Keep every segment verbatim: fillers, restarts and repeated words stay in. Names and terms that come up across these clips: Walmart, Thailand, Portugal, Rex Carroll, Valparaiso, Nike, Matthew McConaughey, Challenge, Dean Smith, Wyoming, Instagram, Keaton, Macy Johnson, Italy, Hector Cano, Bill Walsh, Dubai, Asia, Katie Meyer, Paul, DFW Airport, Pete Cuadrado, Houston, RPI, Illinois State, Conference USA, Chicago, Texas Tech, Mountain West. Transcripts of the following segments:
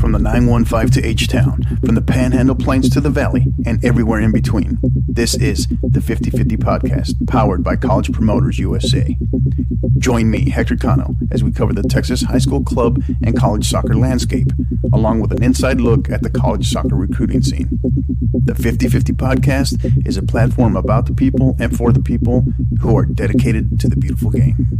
from the nine one five to H-Town, from the Panhandle Plains to the Valley, and everywhere in between. This is the fifty fifty Podcast, powered by College Promoters U S A. Join me, Hector Cano, as we cover the Texas high school club and college soccer landscape, along with an inside look at the college soccer recruiting scene. The fifty fifty Podcast is a platform about the people and for the people who are dedicated to the beautiful game.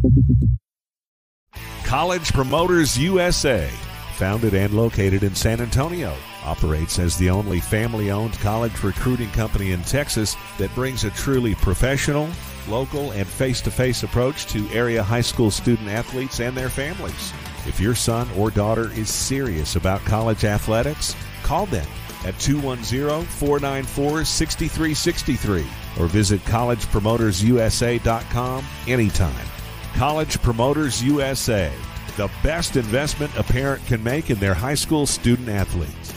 College Promoters U S A, founded and located in San Antonio, operates as the only family-owned college recruiting company in Texas that brings a truly professional, local, and face-to-face approach to area high school student athletes and their families. If your son or daughter is serious about college athletics, call them at two one zero, four nine four, six three six three or visit college promoters u s a dot com anytime. College Promoters U S A, the best investment a parent can make in their high school student athletes.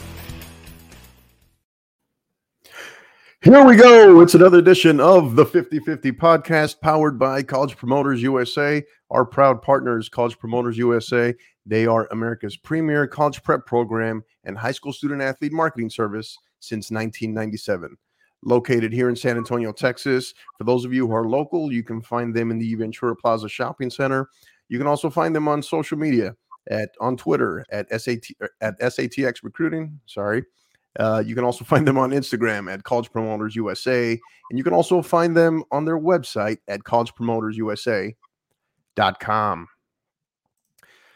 Here we go. It's another edition of the fifty fifty Podcast, powered by College Promoters U S A. Our proud partners, College Promoters U S A. They are America's premier college prep program and high school student athlete marketing service since nineteen ninety-seven. Located here in San Antonio, Texas. For those of you who are local, you can find them in the Ventura Plaza Shopping Center. You can also find them on social media, at on Twitter, at S A T, at S A T X Recruiting. Sorry. Uh, you can also find them on Instagram at College Promoters U S A. And you can also find them on their website at college promoters u s a dot com.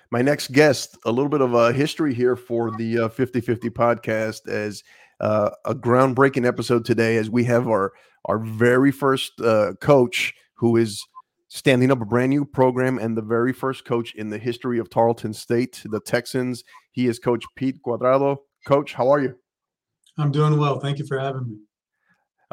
My next guest, a little bit of a history here for the uh, fifty fifty Podcast, as Uh, a groundbreaking episode today, as we have our our very first uh, coach who is standing up a brand new program, and the very first coach in the history of Tarleton State, the Texans. He is Coach Pete Cuadrado. Coach, how are you? I'm doing well. Thank you for having me.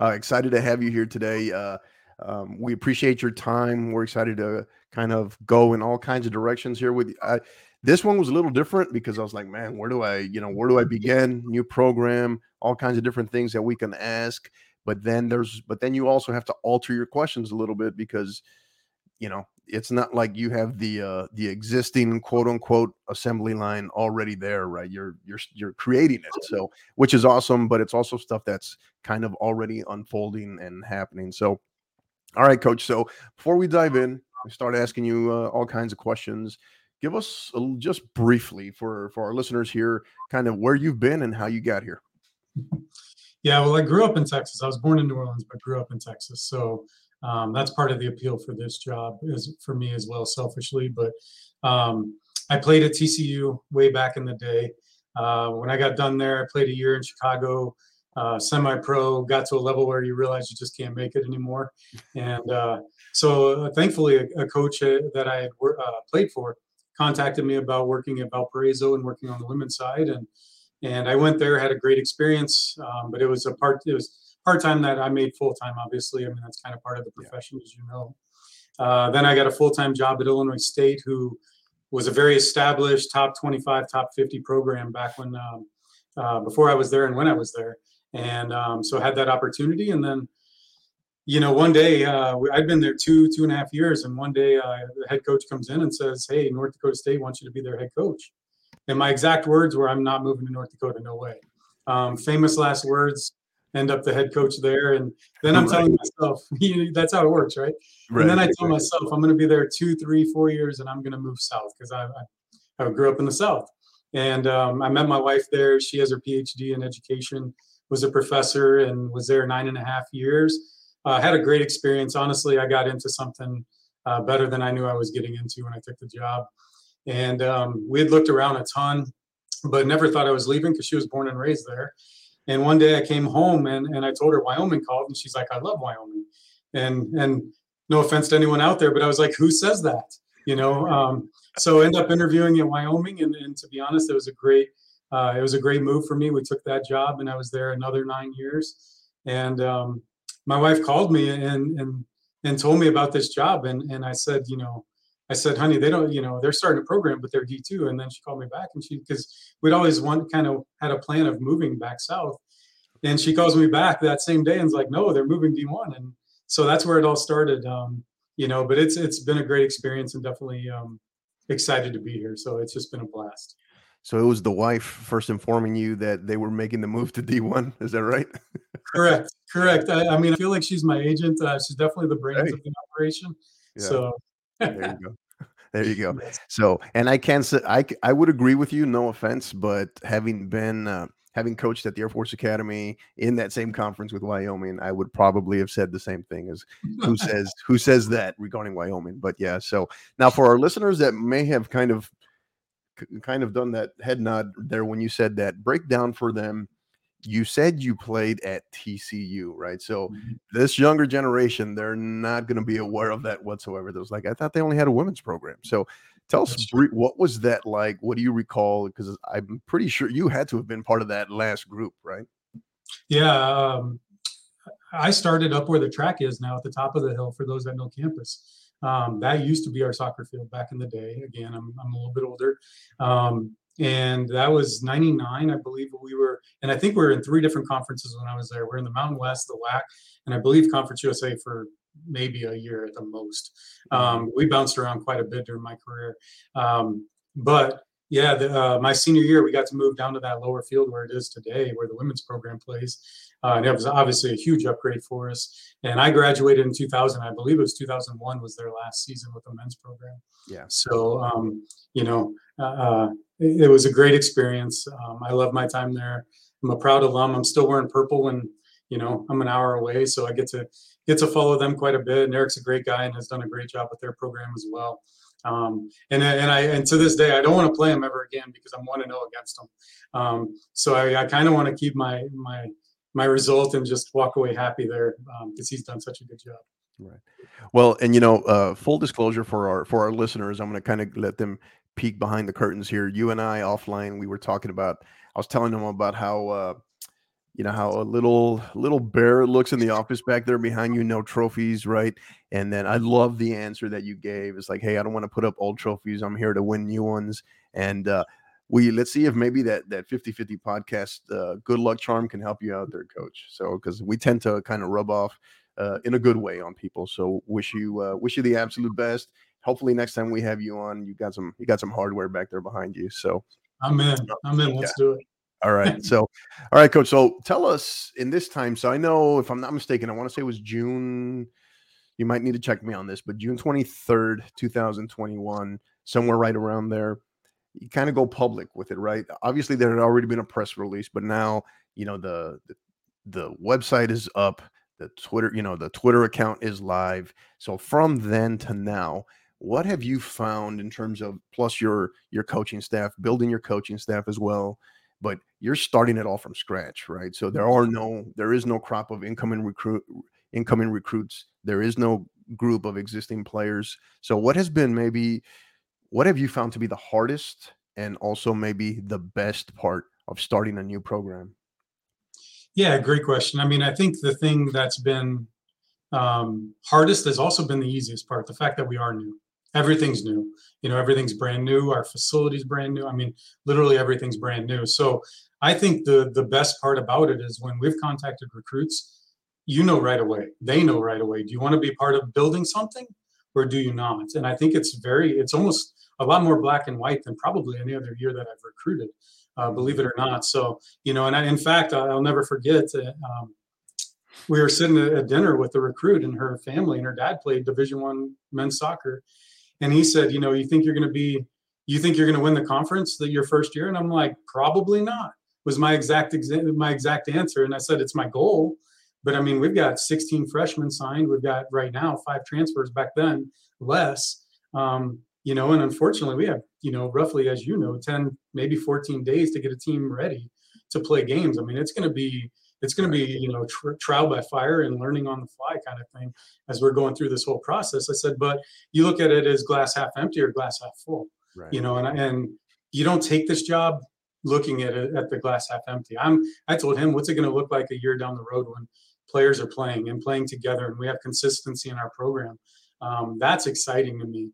Uh, excited to have you here today. Uh, um, we appreciate your time. We're excited to kind of go in all kinds of directions here with you. I, This one was a little different because I was like, man, where do I, you know, where do I begin? New program, all kinds of different things that we can ask. But then there's, but then you also have to alter your questions a little bit because, you know, it's not like you have the uh, the existing quote unquote assembly line already there, right? You're you're you're creating it, so which is awesome, but it's also stuff that's kind of already unfolding and happening. So, all right, Coach. So before we dive in, we start asking you uh, all kinds of questions. Give us a, just briefly for, for our listeners here, kind of where you've been and how you got here. Yeah, well, I grew up in Texas. I was born in New Orleans, but grew up in Texas. So um, that's part of the appeal for this job is for me as well, selfishly. But um, I played at T C U way back in the day. Uh, when I got done there, I played a year in Chicago, uh, semi-pro, got to a level where you realize you just can't make it anymore. And uh, so uh, thankfully, a, a coach uh, that I had uh, played for contacted me about working at Valparaiso and working on the women's side, and and I went there, had a great experience, um, but it was a part it was part time that I made full time. Obviously, I mean that's kind of part of the profession, yeah. as you know. Uh, then I got a full time job at Illinois State, who was a very established top twenty-five, top fifty program back when um, uh, before I was there and when I was there, and um, so I had that opportunity, and then. You know, one day uh, I'd been there two, two and a half years. And one day uh, the head coach comes in and says, hey, North Dakota State wants you to be their head coach. And my exact words were, I'm not moving to North Dakota. No way. Um, famous last words, end up the head coach there. And then I'm right. telling myself, that's how it works. Right? right. And then I tell myself I'm going to be there two, three, four years and I'm going to move south because I, I, I grew up in the South. And um, I met my wife there. She has her P H D in education, was a professor and was there nine and a half years. I uh, had a great experience. Honestly, I got into something uh, better than I knew I was getting into when I took the job. And um, we had looked around a ton, but never thought I was leaving because she was born and raised there. And one day I came home and, and I told her Wyoming called and she's like, I love Wyoming. And and no offense to anyone out there, but I was like, who says that? You know, um, so I ended up interviewing in Wyoming. And, and to be honest, it was a great uh, it was a great move for me. We took that job and I was there another nine years. And um my wife called me and and and told me about this job. And, and I said, you know, I said, honey, they don't, you know, they're starting a program, but they're D two. And then she called me back and she, because we'd always want kind of had a plan of moving back south. And she calls me back that same day and was like, no, they're moving D one. And so that's where it all started, um, you know, but it's it's been a great experience and definitely um, excited to be here. So it's just been a blast. So it was the wife first informing you that they were making the move to D one. Is that right? Correct. Correct. I, I mean, I feel like she's my agent. Uh, she's definitely the brains hey. of the operation. Yeah. So there you go. There you go. So, and I can say, I, I would agree with you, no offense, but having been, uh, having coached at the Air Force Academy in that same conference with Wyoming, I would probably have said the same thing as who says, who says that regarding Wyoming. But yeah, so now for our listeners that may have kind of, kind of done that head nod there when you said that, breakdown for them. You said you played at T C U, right? So this younger generation, they're not going to be aware of that whatsoever. There's like, I thought they only had a women's program. So tell us, what was that like? What do you recall? Because I'm pretty sure you had to have been part of that last group, right? Yeah. Um, I started up where the track is now, at the top of the hill, for those that know campus. Um, that used to be our soccer field back in the day. Again, I'm, I'm a little bit older. Um, And that was ninety-nine, I believe. We were, and I think we were in three different conferences when I was there. We're in the Mountain West, the W A C, and I believe Conference U S A for maybe a year at the most. Um, we bounced around quite a bit during my career. Um, but yeah, the, uh, my senior year, we got to move down to that lower field where it is today, where the women's program plays. Uh, and it was obviously a huge upgrade for us. And I graduated in two thousand. I believe it was two thousand one was their last season with the men's program. Yeah. So, um, you know, uh, it was a great experience. Um, I love my time there. I'm a proud alum. I'm still wearing purple, and, you know, I'm an hour away, so I get to get to follow them quite a bit. And Eric's a great guy and has done a great job with their program as well. Um, and and I and to this day, I don't want to play them ever again because I'm one and zero against them. Um, so I, I kind of want to keep my my my result and just walk away happy there, um, because he's done such a good job. Right. Well, and you know, uh, full disclosure for our for our listeners, I'm going to kind of let them peek behind the curtains here. You and I offline, we were talking about, I was telling them about how, uh, you know, how a little, little bear looks in the office back there behind you, no trophies. Right. And then I love the answer that you gave. It's like, hey, I don't want to put up old trophies. I'm here to win new ones. And, uh, we, let's see if maybe that, that fifty-fifty podcast, uh, good luck charm can help you out there, coach. So, cause we tend to kind of rub off, uh, in a good way on people. So wish you, uh, wish you the absolute best. Hopefully next time we have you on, you got some you got some hardware back there behind you. So I'm in. I'm in. Let's yeah. do it. All right. So, all right, coach. So tell us in this time. So I know, if I'm not mistaken, I want to say it was June. You might need to check me on this, but June twenty-third, two thousand twenty-one, somewhere right around there, you kind of go public with it, right? Obviously, there had already been a press release, but now, you know, the the, the website is up. The Twitter, you know, the Twitter account is live. So from then to now, what have you found in terms of, plus your your coaching staff, building your coaching staff as well, but you're starting it all from scratch, right? So there are no, there is no crop of incoming recruit, incoming recruits. There is no group of existing players. So what has been maybe, what have you found to be the hardest and also maybe the best part of starting a new program? Yeah, great question. I mean, I think the thing that's been um, hardest has also been the easiest part, the fact that we are new. Everything's new, you know, everything's brand new. Our facility's brand new. I mean, literally everything's brand new. So I think the the best part about it is when we've contacted recruits, you know, right away, they know right away, do you want to be part of building something or do you not? And I think it's very, it's almost a lot more black and white than probably any other year that I've recruited, uh, believe it or not. So, you know, and I, in fact, I'll never forget that, um, we were sitting at dinner with the recruit and her family, and her dad played Division One men's soccer. And he said, you know, you think you're going to be, you think you're going to win the conference that your first year? And I'm like, probably not, was my exact, exa- my exact answer. And I said, it's my goal, but I mean, we've got sixteen freshmen signed. We've got right now five transfers, back then less, um, you know, and unfortunately we have, you know, roughly, as you know, ten, maybe fourteen days to get a team ready to play games. I mean, it's going to be, It's going to be, you know, tr- trial by fire and learning on the fly kind of thing as we're going through this whole process. I said, but you look at it as glass half empty or glass half full, right? You know, and and you don't take this job looking at it at the glass half empty. I'm, I told him, what's it going to look like a year down the road when players are playing and playing together and we have consistency in our program? Um, that's exciting to me.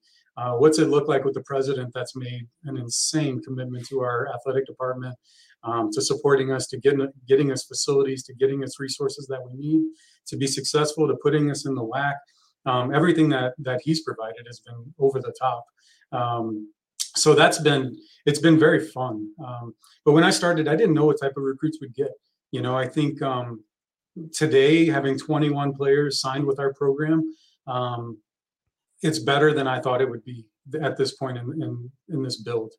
Uh, what's it look like with the president that's made an insane commitment to our athletic department, um, to supporting us, to getting, getting us facilities, to getting us resources that we need to be successful, to putting us in the W A C. Um, everything that that he's provided has been over the top. Um, so that's been, it's been very fun. Um, but when I started, I didn't know what type of recruits we'd get. You know, I think um, today having twenty-one players signed with our program, um, it's better than I thought it would be at this point in in, in this build.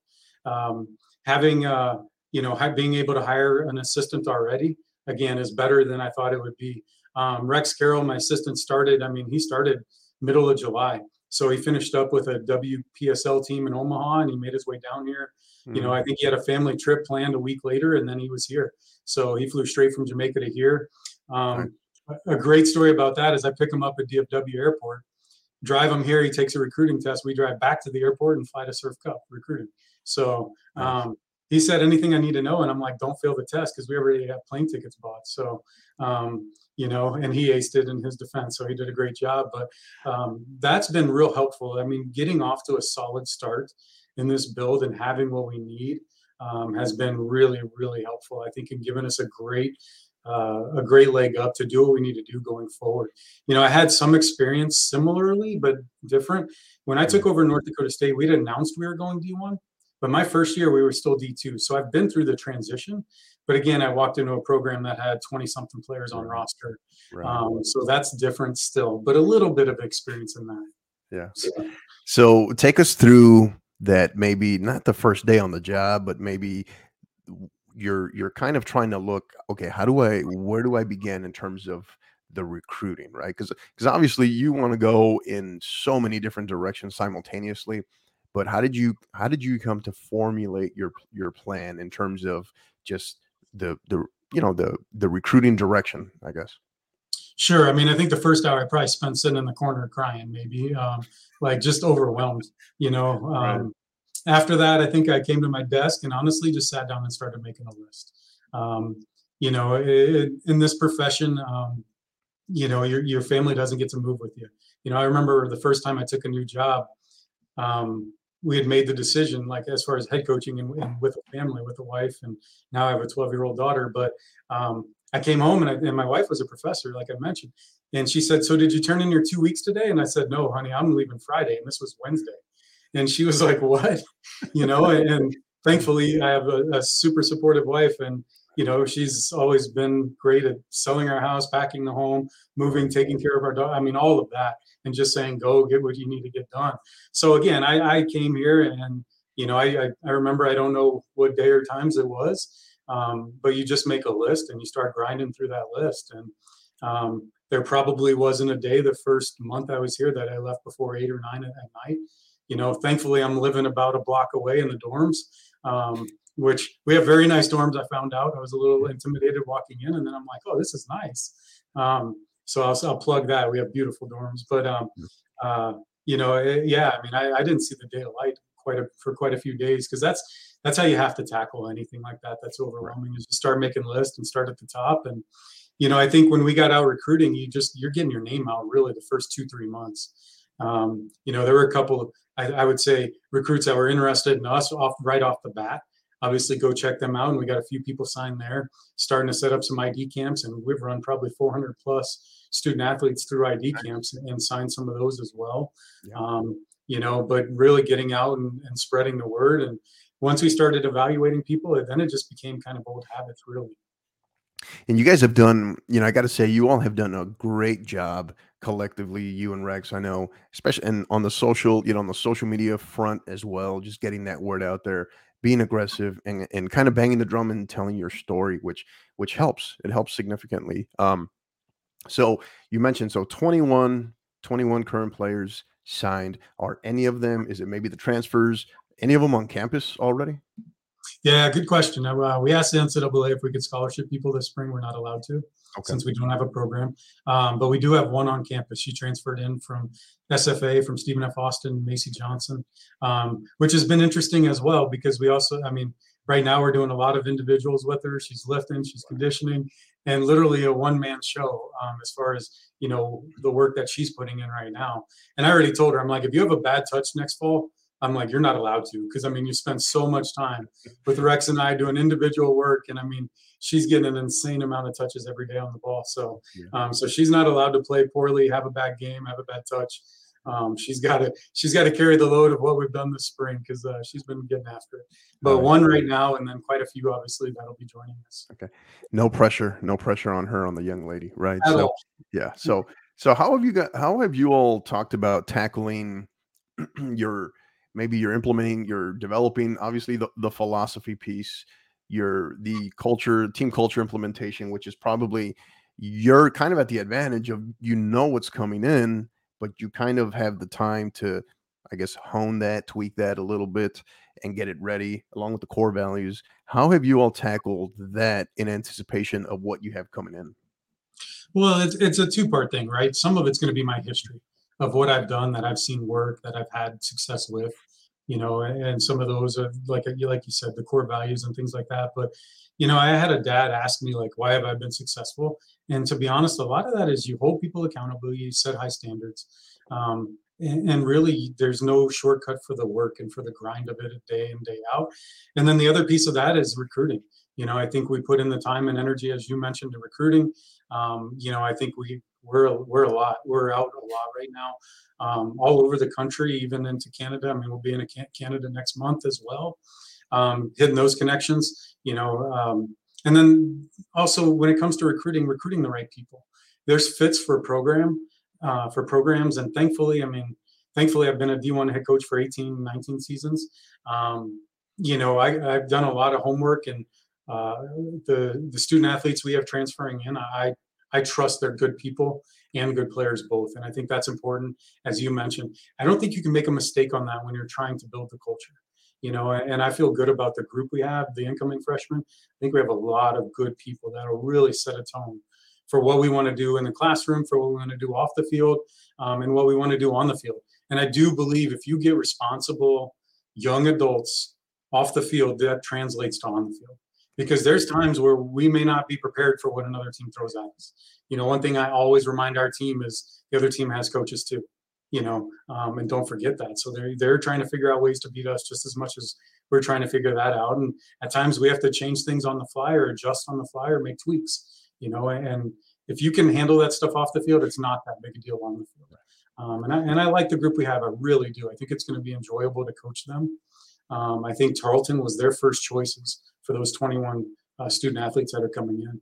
Um, having, uh, you know, being able to hire an assistant already, again, is better than I thought it would be. Um, Rex Carroll, my assistant, started, I mean, he started middle of July. So he finished up with a W P S L team in Omaha, and he made his way down here. Mm-hmm. You know, I think he had a family trip planned a week later, and then he was here. So he flew straight from Jamaica to here. Um, right. A great story about that is I pick him up at D F W Airport, drive him here. He takes a recruiting test. We drive back to the airport and fly to Surf Cup recruiting. So um, nice. He said, anything I need to know. And I'm like, don't fail the test, because we already have plane tickets bought. So, um, you know, and he aced it in his defense. So he did a great job. But um, that's been real helpful. I mean, getting off to a solid start in this build and having what we need um, has been really, really helpful, I think, in giving us a great uh, a great leg up to do what we need to do going forward. You know, I had some experience similarly, but different. When I took over North Dakota State, we'd announced we were going D one. But my first year, we were still D two. So I've been through the transition. But again, I walked into a program that had twenty-something players on roster. Right. Um, so that's different still, but a little bit of experience in that. Yeah. So, so take us through that, maybe not the first day on the job, but maybe you're you're kind of trying to look, okay, how do I, where do I begin in terms of the recruiting, right? Because because obviously you want to go in so many different directions simultaneously. But how did you how did you come to formulate your your plan in terms of just the the you know the the recruiting direction, I guess? Sure. I mean, I think the first hour I probably spent sitting in the corner crying, maybe um, like just overwhelmed. You know. Um, right. After that, I think I came to my desk and honestly just sat down and started making a list. Um, you know, it, in this profession, um, you know, your your family doesn't get to move with you. You know, I remember the first time I took a new job. Um, we had made the decision, like as far as head coaching and, and with a family, with a wife, and now I have a twelve-year-old daughter. But um, I came home and, I, and my wife was a professor, like I mentioned, and she said, "So did you turn in your two weeks today?" And I said, "No, honey, I'm leaving Friday," and this was Wednesday. And she was like, "What?" You know. And, and thankfully, I have a, a super supportive wife, and you know, she's always been great at selling our house, packing the home, moving, taking care of our dog. I mean, all of that. And just saying, go get what you need to get done. So again, I, I came here and, you know, I, I, I remember, I don't know what day or times it was, um, but you just make a list and you start grinding through that list. And um, there probably wasn't a day the first month I was here that I left before eight or nine at, at night. You know, thankfully, I'm living about a block away in the dorms, um, which we have very nice dorms. I found out I was a little intimidated walking in, and then I'm like, oh, this is nice. Um, So I'll, I'll plug that. We have beautiful dorms, but um, uh, you know, it, yeah. I mean, I, I didn't see the daylight quite a, for quite a few days, because that's that's how you have to tackle anything like that. That's overwhelming. Is to start making lists and start at the top. And you know, I think when we got out recruiting, you just you're getting your name out really the first two three months. Um, you know, there were a couple of, I, I would say recruits that were interested in us off right off the bat. Obviously, go check them out, and we got a few people signed there, starting to set up some I D camps, and we've run probably four hundred plus student athletes through I D camps and signed some of those as well. Yeah. Um, you know, but really getting out and, and spreading the word. And once we started evaluating people, then it just became kind of old habits, really. And you guys have done, you know, I got to say, you all have done a great job collectively, you and Rex, I know, especially and on the social, you know, on the social media front as well, just getting that word out there. Being aggressive and, and kind of banging the drum and telling your story, which which helps. It helps significantly. Um, so you mentioned, so twenty-one, twenty-one current players signed. Are any of them, is it maybe the transfers, any of them on campus already? Yeah, good question. Uh, we asked the N C double A if we could scholarship people this spring. We're not allowed to, okay, since we don't have a program. Um, but we do have one on campus. She transferred in from S F A, from Stephen F. Austin, Macy Johnson, um, which has been interesting as well, because we also, I mean, right now we're doing a lot of individuals with her. She's lifting, she's conditioning, and literally a one-man show um, as far as, you know, the work that she's putting in right now. And I already told her, I'm like, if you have a bad touch next fall, I'm like, you're not allowed to, because, I mean, you spend so much time with Rex and I doing individual work. And, I mean, she's getting an insane amount of touches every day on the ball. So yeah. um, so she's not allowed to play poorly, have a bad game, have a bad touch. Um, she's got to she's got to carry the load of what we've done this spring, because uh, she's been getting after it. But one right now, and then quite a few, obviously, that'll be joining us. Okay, no pressure, no pressure on her, on the young lady, right? At so all. yeah, so so how have you got? How have you all talked about tackling your maybe you're implementing, you're developing, obviously the the philosophy piece, your the culture, team culture implementation, which is probably you're kind of at the advantage of you know what's coming in. But you kind of have the time to, I guess, hone that, tweak that a little bit, and get it ready along with the core values. How have you all tackled that in anticipation of what you have coming in? Well, it's, it's a two-part thing, right? Some of it's going to be my history of what I've done, that I've seen work, that I've had success with, you know, and some of those are like, like you said, the core values and things like that. But, you know, I had a dad ask me, like, why have I been successful? And to be honest, a lot of that is you hold people accountable, you set high standards. Um, and, and really, there's no shortcut for the work and for the grind of it day in, day out. And then the other piece of that is recruiting. You know, I think we put in the time and energy, as you mentioned, to recruiting. Um, you know, I think we, we're, we're a lot, we're out a lot right now, um, all over the country, even into Canada. I mean, we'll be in a can- Canada next month as well, um, hitting those connections, you know, um, and then also when it comes to recruiting, recruiting the right people. There's fits for program, uh, for programs. And thankfully, I mean, thankfully, I've been a D one head coach for eighteen, nineteen seasons. Um, you know, I, I've done a lot of homework, and uh, the the student athletes we have transferring in, I I trust they're good people and good players both. And I think that's important, as you mentioned. I don't think you can make a mistake on that when you're trying to build the culture. You know, and I feel good about the group we have, the incoming freshmen. I think we have a lot of good people that will really set a tone for what we want to do in the classroom, for what we want to do off the field, um, and what we want to do on the field. And I do believe if you get responsible young adults off the field, that translates to on the field. Because there's times where we may not be prepared for what another team throws at us. You know, one thing I always remind our team is the other team has coaches too. You know, um, and don't forget that. So they're, they're trying to figure out ways to beat us just as much as we're trying to figure that out. And at times we have to change things on the fly or adjust on the fly or make tweaks, you know, and if you can handle that stuff off the field, it's not that big a deal on the field. Um, and, I, and I like the group we have. I really do. I think it's going to be enjoyable to coach them. Um, I think Tarleton was their first choices for those twenty-one uh, student athletes that are coming in.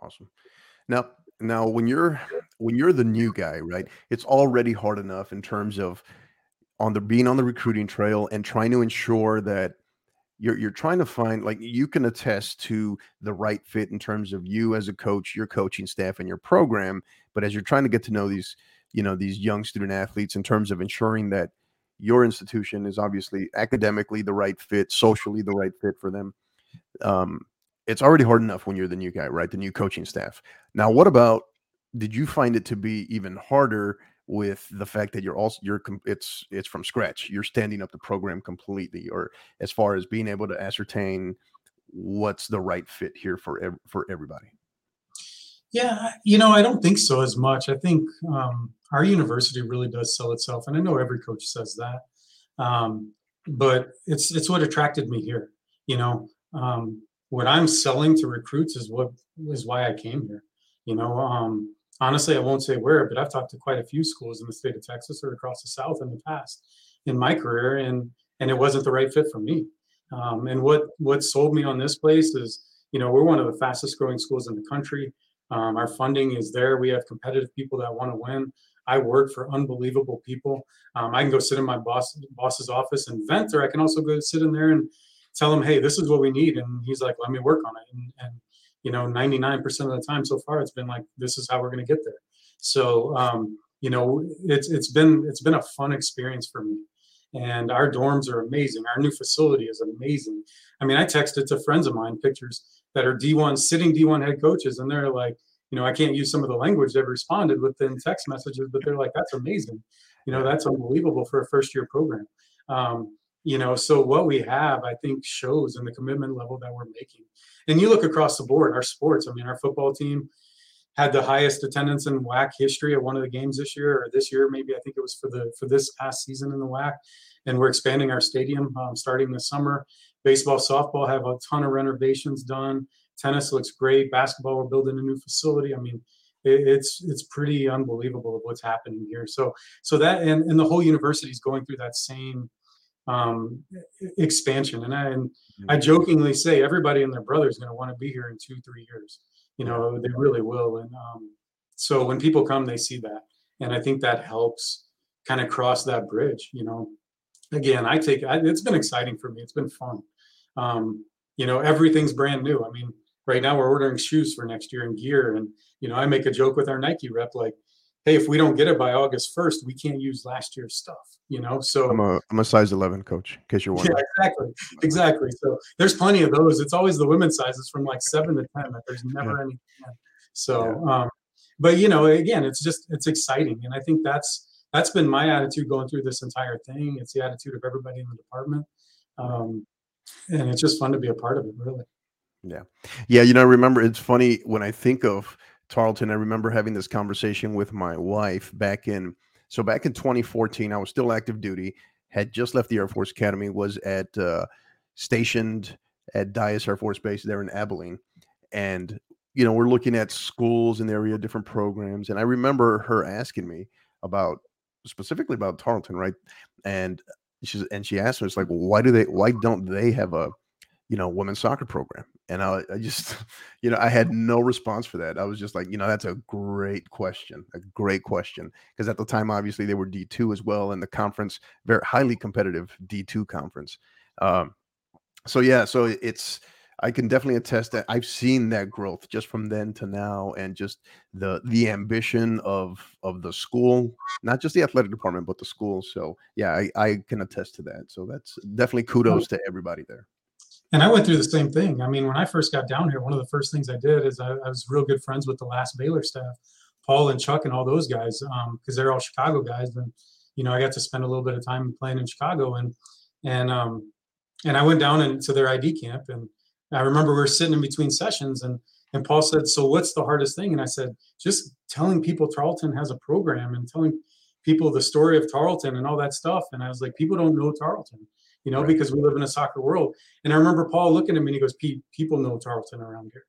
Awesome. Now, Now, when you're when you're the new guy, right, it's already hard enough in terms of on the being on the recruiting trail and trying to ensure that you're you're trying to find, like, you can attest to the right fit in terms of you as a coach, your coaching staff, and your program. But as you're trying to get to know these, you know, these young student athletes in terms of ensuring that your institution is obviously academically the right fit, socially the right fit for them. Um It's already hard enough when you're the new guy, right? The new coaching staff. Now, what about, did you find it to be even harder with the fact that you're also, you're, it's, it's from scratch. You're standing up the program completely, or as far as being able to ascertain what's the right fit here for, ev- for everybody? Yeah. You know, I don't think so as much. I think um, our university really does sell itself. And I know every coach says that, um, but it's, it's what attracted me here, you know? Um, What I'm selling to recruits is what is why I came here. You know, um, honestly, I won't say where, but I've talked to quite a few schools in the state of Texas or across the South in the past in my career, and and it wasn't the right fit for me. Um, and what what sold me on this place is, you know, we're one of the fastest growing schools in the country. Um, our funding is there. We have competitive people that want to win. I work for unbelievable people. Um, I can go sit in my boss boss's office and vent, or I can also go sit in there and tell him, hey, this is what we need. And he's like, let me work on it. And, and you know, ninety-nine percent of the time so far, it's been like, this is how we're going to get there. So, um, you know, it's it's been it's been a fun experience for me. And our dorms are amazing. Our new facility is amazing. I mean, I texted to friends of mine pictures that are D one, sitting D one head coaches. And they're like, you know, I can't use some of the language they've responded within text messages, but they're like, that's amazing. You know, that's unbelievable for a first year program. Um, You know, so what we have, I think, shows in the commitment level that we're making. And you look across the board, our sports. I mean, our football team had the highest attendance in W A C history at one of the games this year, or this year, maybe I think it was for the for this past season in the W A C. And we're expanding our stadium um, starting this summer. Baseball, softball have a ton of renovations done. Tennis looks great. Basketball, we're building a new facility. I mean, it, it's it's pretty unbelievable of what's happening here. So so that and, and the whole university is going through that same um, expansion. And I and I jokingly say everybody and their brother is going to want to be here in two, three years. You know, they really will. And um, so when people come, they see that. And I think that helps kind of cross that bridge. You know, again, I take I, it's been exciting for me. It's been fun. Um, you know, everything's brand new. I mean, right now we're ordering shoes for next year and gear. And, you know, I make a joke with our Nike rep, like, hey, if we don't get it by August first, we can't use last year's stuff, you know? So I'm a, I'm a size eleven coach, in case you're wondering. Yeah, exactly. Exactly. So there's plenty of those. It's always the women's sizes from like seven to ten that there's never yeah. any. So, yeah. um, but you know, again, it's just, it's exciting. And I think that's, that's been my attitude going through this entire thing. It's the attitude of everybody in the department. Um, and it's just fun to be a part of it, really. Yeah. Yeah. You know, I remember, it's funny when I think of Tarleton, I remember having this conversation with my wife back in, so back in twenty fourteen, I was still active duty, had just left the Air Force Academy, was at, uh, stationed at Dyess Air Force Base there in Abilene. And, you know, we're looking at schools in the area, different programs. And I remember her asking me about, specifically about Tarleton, right? And she's, and she asked me, it's like, well, why do they, why don't they have a, you know, women's soccer program? And I, I just, you know, I had no response for that. I was just like, you know, that's a great question, a great question. Because at the time, obviously, they were D two as well, and the conference, very highly competitive D two conference. Um, so, yeah, so it's, I can definitely attest that I've seen that growth just from then to now, and just the the ambition of of the school, not just the athletic department, but the school. So, yeah, I, I can attest to that. So that's definitely kudos to everybody there. And I went through the same thing. I mean, when I first got down here, one of the first things I did is I, I was real good friends with the last Baylor staff, Paul and Chuck and all those guys, um, because they're all Chicago guys. And, you know, I got to spend a little bit of time playing in Chicago. And and um, and I went down and to their I D camp. And I remember we were sitting in between sessions. And, and Paul said, so what's the hardest thing? And I said, just telling people Tarleton has a program and telling people the story of Tarleton and all that stuff. And I was like, people don't know Tarleton. You know, right. Because we live in a soccer world. And I remember Paul looking at me and he goes, Pete, people know Tarleton around here.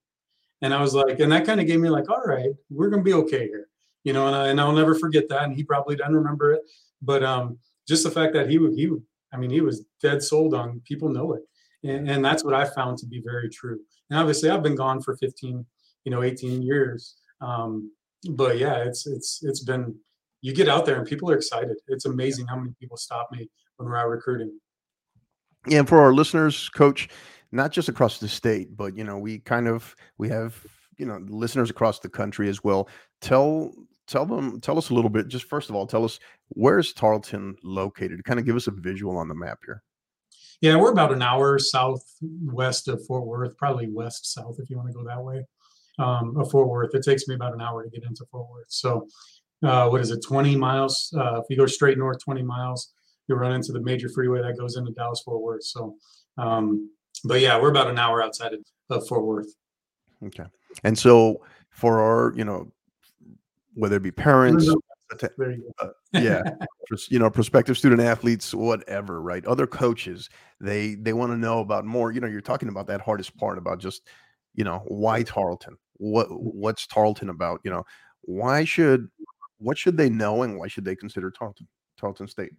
And I was like, and that kind of gave me like, all right, we're going to be okay here. You know, and, I, and I'll never forget that. And he probably doesn't remember it. But um, just the fact that he would, he would, I mean, he was dead sold on people know it. And, and that's what I found to be very true. And obviously I've been gone for fifteen, you know, eighteen years. Um, but yeah, it's, it's, it's been, you get out there and people are excited. It's amazing how many people stop me when we're out recruiting. Yeah, and for our listeners, Coach, not just across the state, but, you know, we kind of, we have, you know, listeners across the country as well. Tell, tell them, tell us a little bit, just first of all, tell us, where's Tarleton located? Kind of give us a visual on the map here. Yeah, we're about an hour southwest of Fort Worth, probably west-south if you want to go that way, um, of Fort Worth. It takes me about an hour to get into Fort Worth. So uh, what is it, twenty miles? Uh, if you go straight north, twenty miles. You run into the major freeway that goes into Dallas Fort Worth. So, um, but yeah, we're about an hour outside of, of Fort Worth. Okay. And so for our, you know, whether it be parents, uh, yeah, you know, prospective student athletes, whatever, right? Other coaches, they, they want to know about more, you know, you're talking about that hardest part about just, you know, why Tarleton, what, what's Tarleton about, you know, why should, what should they know and why should they consider Tarleton, Tarleton State?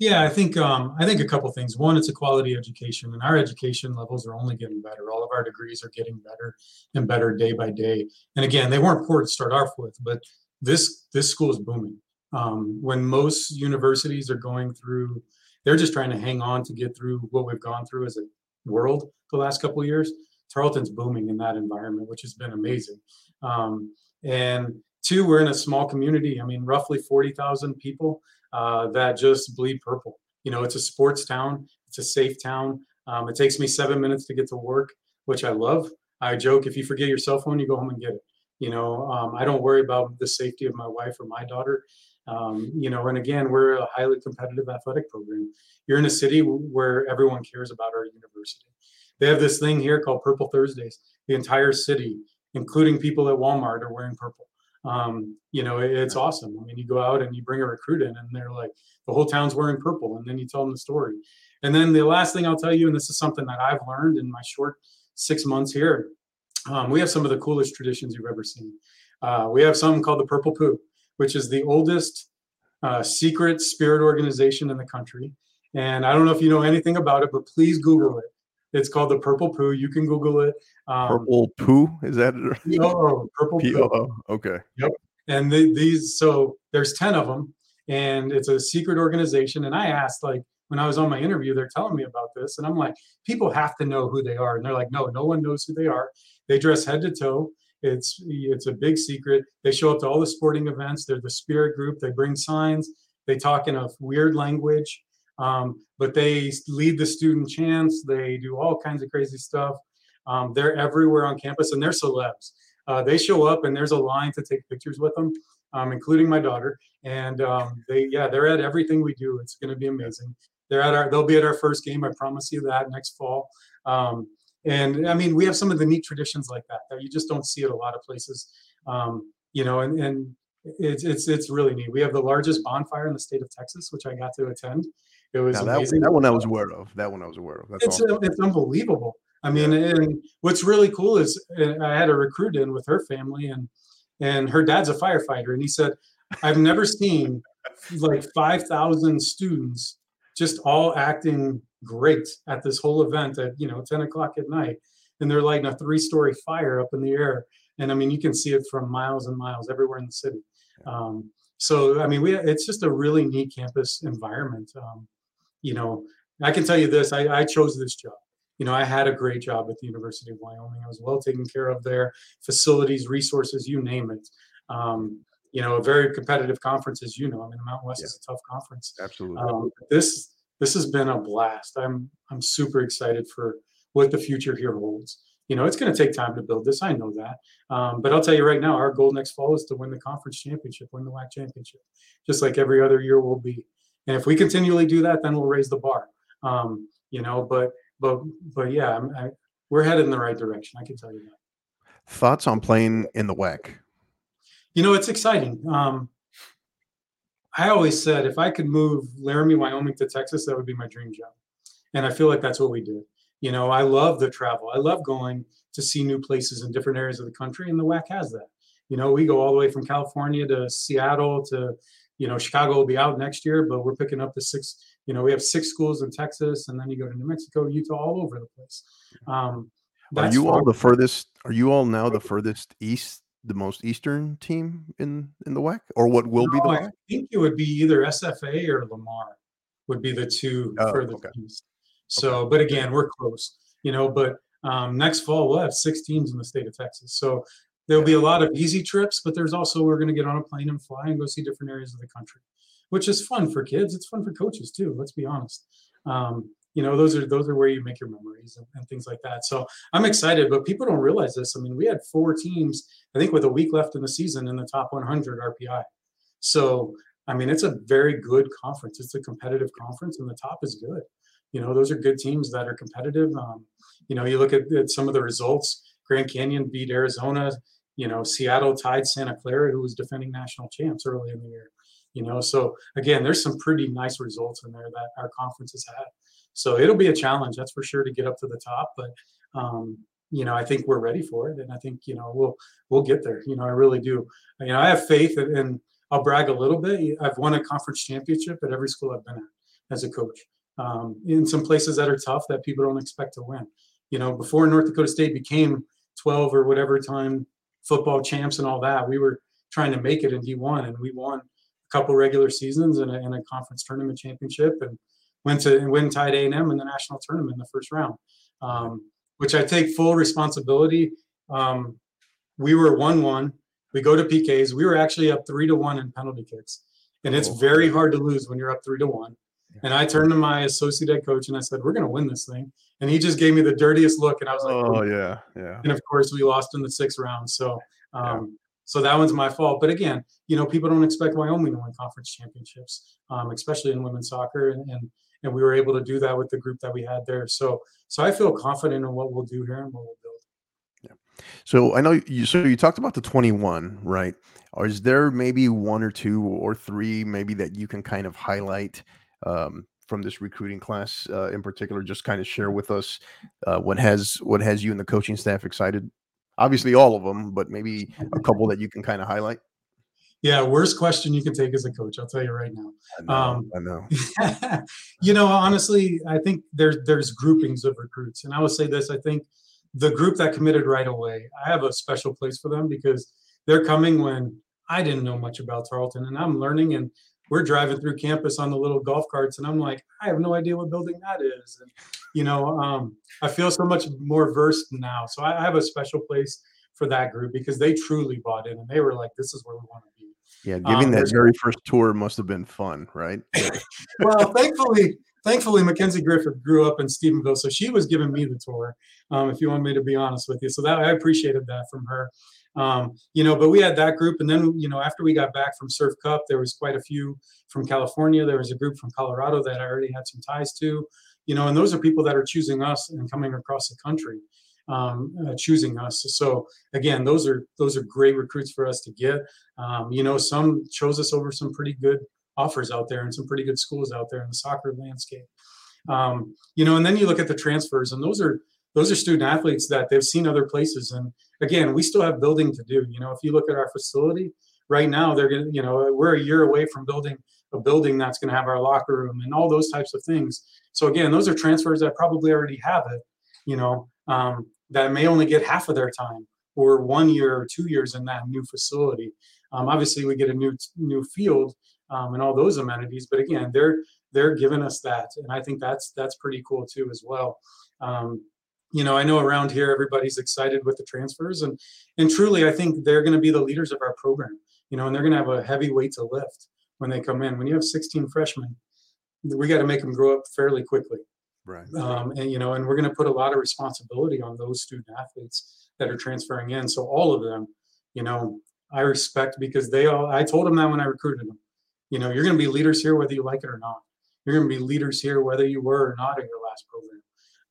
Yeah, I think um, I think a couple things. One, it's a quality education, and our education levels are only getting better. All of our degrees are getting better and better day by day. And again, they weren't poor to start off with, but this this school is booming. Um, when most universities are going through, they're just trying to hang on to get through what we've gone through as a world the last couple of years. Tarleton's booming in that environment, which has been amazing. Um, and two, we're in a small community. I mean, roughly forty thousand people. Uh, that just bleed purple. You know, it's a sports town. It's a safe town. Um, it takes me seven minutes to get to work, which I love. I joke, if you forget your cell phone, you go home and get it. You know, um, I don't worry about the safety of my wife or my daughter. Um, you know, and again, we're a highly competitive athletic program. You're in a city where everyone cares about our university. They have this thing here called Purple Thursdays. The entire city, including people at Walmart, are wearing purple. Um, you know, it, it's awesome. I mean, you go out and you bring a recruit in and they're like, the whole town's wearing purple. And then you tell them the story. And then the last thing I'll tell you, and this is something that I've learned in my short six months here, um, we have some of the coolest traditions you've ever seen. Uh, we have something called the Purple Poo, which is the oldest uh, secret spirit organization in the country. And I don't know if you know anything about it, but please Google it. It's called the Purple Poo. You can Google it. Um, Purple Poo? Is that it? P O O. Purple Poo. Okay. Yep. And they, these, so there's ten of them, and it's a secret organization. And I asked, like, when I was on my interview, they're telling me about this. And I'm like, people have to know who they are. And they're like, no, no one knows who they are. They dress head to toe. It's it's a big secret. They show up to all the sporting events. They're the spirit group. They bring signs. They talk in a weird language. Um, but they lead the student chants. They do all kinds of crazy stuff. Um, they're everywhere on campus, and they're celebs. Uh, they show up, and there's a line to take pictures with them, um, including my daughter. And um, they, yeah, they're at everything we do. It's going to be amazing. They're at our. They'll be at our first game. I promise you that next fall. Um, and I mean, we have some of the neat traditions like that that you just don't see at a lot of places. Um, you know, and and it's it's it's really neat. We have the largest bonfire in the state of Texas, which I got to attend. It was that, amazing. That one I was aware of. That one I was aware of. That's it's awesome. It's unbelievable. I mean, and what's really cool is I had a recruit in with her family, and and her dad's a firefighter, and he said, "I've never seen like five thousand students just all acting great at this whole event at you know ten o'clock at night, and they're lighting a three-story fire up in the air, and I mean you can see it from miles and miles everywhere in the city." Um, so I mean, we it's just a really neat campus environment. Um, You know, I can tell you this, I, I chose this job. You know, I had a great job at the University of Wyoming. I was well taken care of there, facilities, resources, you name it. Um, you know, a very competitive conference, as you know. I mean, the Mountain West yeah. is a tough conference. Absolutely. Um, this this has been a blast. I'm I'm super excited for what the future here holds. You know, it's going to take time to build this. I know that. Um, but I'll tell you right now, our goal next fall is to win the conference championship, win the W A C championship, just like every other year will be. And if we continually do that, then we'll raise the bar, um, you know, but, but, but yeah, I, we're headed in the right direction. I can tell you that. Thoughts on playing in the W A C? You know, it's exciting. Um, I always said if I could move Laramie, Wyoming to Texas, that would be my dream job. And I feel like that's what we did. You know, I love the travel. I love going to see new places in different areas of the country. And the W A C has that. You know, we go all the way from California to Seattle to, you know, Chicago will be out next year, but we're picking up the six, you know, we have six schools in Texas, and then you go to New Mexico, Utah, all over the place. Um, are you all the furthest, are you all now the furthest east, the most eastern team in, in the W A C, or what will no, be the W A C? I think it would be either S F A or Lamar would be the two oh, furthest okay. east. So, okay. but again, we're close, you know, but um, next fall we'll have six teams in the state of Texas. So there'll be a lot of easy trips, but there's also, we're going to get on a plane and fly and go see different areas of the country, which is fun for kids. It's fun for coaches too. Let's be honest. Um, you know, those are, those are where you make your memories and, and things like that. So I'm excited, but people don't realize this. I mean, we had four teams, I think with a week left in the season in the top one hundred R P I. So, I mean, it's a very good conference. It's a competitive conference, and the top is good. You know, those are good teams that are competitive. Um, you know, you look at, at some of the results. Grand Canyon beat Arizona. You know, Seattle tied Santa Clara, who was defending national champs early in the year. You know, so again, there's some pretty nice results in there that our conference has had. So it'll be a challenge, that's for sure, to get up to the top. But um, you know, I think we're ready for it, and I think you know we'll we'll get there. You know, I really do. You know, I have faith, and, and I'll brag a little bit. I've won a conference championship at every school I've been at as a coach. Um, in some places that are tough that people don't expect to win. You know, before North Dakota State became twelve or whatever time. Football champs and all that. We were trying to make it in D one, and we won a couple regular seasons and a, and a conference tournament championship, and went to and win tied A and M in the national tournament in the first round, um, which I take full responsibility. Um, we were one one. We go to P Ks. We were actually up three to one in penalty kicks, and it's very hard to lose when you're up three to one. And I turned to my associate head coach and I said, "We're going to win this thing." And he just gave me the dirtiest look, and I was like, "Oh, oh. yeah, yeah." And of course, we lost in the sixth round. So, um, yeah. so that one's my fault. But again, you know, people don't expect Wyoming to win conference championships, um, especially in women's soccer, and, and and we were able to do that with the group that we had there. So, so I feel confident in what we'll do here and what we'll build. Yeah. So I know you. So you talked about the twenty-one, right? Or is there maybe one or two or three, maybe that you can kind of highlight? Um, from this recruiting class uh, in particular, just kind of share with us uh, what has what has you and the coaching staff excited? Obviously all of them, but maybe a couple that you can kind of highlight. Yeah, worst question you can take as a coach, I'll tell you right now. I know. Um, I know. You know, honestly, I think there's there's groupings of recruits. And I will say this, I think the group that committed right away, I have a special place for them because they're coming when I didn't know much about Tarleton. And I'm learning, and we're driving through campus on the little golf carts. And I'm like, I have no idea what building that is. And, you know, um, I feel so much more versed now. So I, I have a special place for that group because they truly bought in and they were like, this is where we want to be. Yeah, giving um, that very first tour must have been fun, right? Well, thankfully, thankfully, Mackenzie Griffith grew up in Stephenville, so she was giving me the tour, um, if you want me to be honest with you. So that I appreciated that from her. Um, you know, but we had that group. And then, you know, after we got back from Surf Cup, there was quite a few from California. There was a group from Colorado that I already had some ties to, you know, and those are people that are choosing us and coming across the country. Um, uh, choosing us. So again, those are those are great recruits for us to get. Um, you know, some chose us over some pretty good offers out there and some pretty good schools out there in the soccer landscape. Um, you know, and then you look at the transfers, and those are those are student athletes that they've seen other places. And again, we still have building to do. You know, if you look at our facility right now, they're gonna, you know, we're a year away from building a building that's going to have our locker room and all those types of things. So again, those are transfers that probably already have it. You know. Um, that may only get half of their time or one year or two years in that new facility. Um, obviously, we get a new new field um, and all those amenities. But again, they're they're giving us that. And I think that's that's pretty cool, too, as well. Um, you know, I know around here, everybody's excited with the transfers. And, and truly, I think they're going to be the leaders of our program, you know, and they're going to have a heavy weight to lift when they come in. When you have sixteen freshmen, we got to make them grow up fairly quickly. Right. Um, and, you know, and we're going to put a lot of responsibility on those student athletes that are transferring in. So all of them, you know, I respect because they all, I told them that when I recruited them, you know, you're going to be leaders here, whether you like it or not. You're going to be leaders here, whether you were or not in your last program.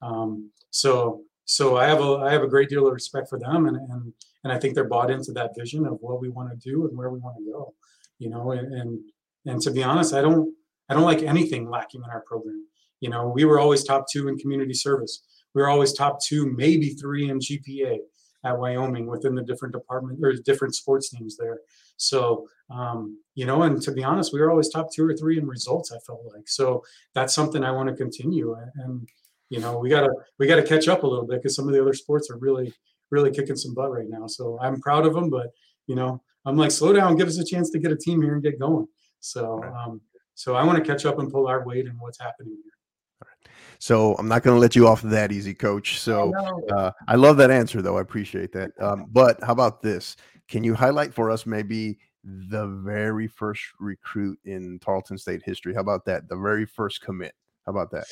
Um, so, so I have a, I have a great deal of respect for them. And, and, and I think they're bought into that vision of what we want to do and where we want to go, you know, and, and, and to be honest, I don't, I don't like anything lacking in our program. You know, we were always top two in community service. We were always top two, maybe three in G P A at Wyoming within the different department or different sports teams there. So, um, you know, and to be honest, we were always top two or three in results, I felt like. So that's something I want to continue. And, and you know, we got to we got to catch up a little bit because some of the other sports are really, really kicking some butt right now. So I'm proud of them. But, you know, I'm like, slow down, give us a chance to get a team here and get going. So um, so I want to catch up and pull our weight in what's happening here. So I'm not going to let you off that easy, Coach. So uh, I love that answer, though. I appreciate that. Um, but how about this? Can you highlight for us maybe the very first recruit in Tarleton State history? How about that? The very first commit. How about that?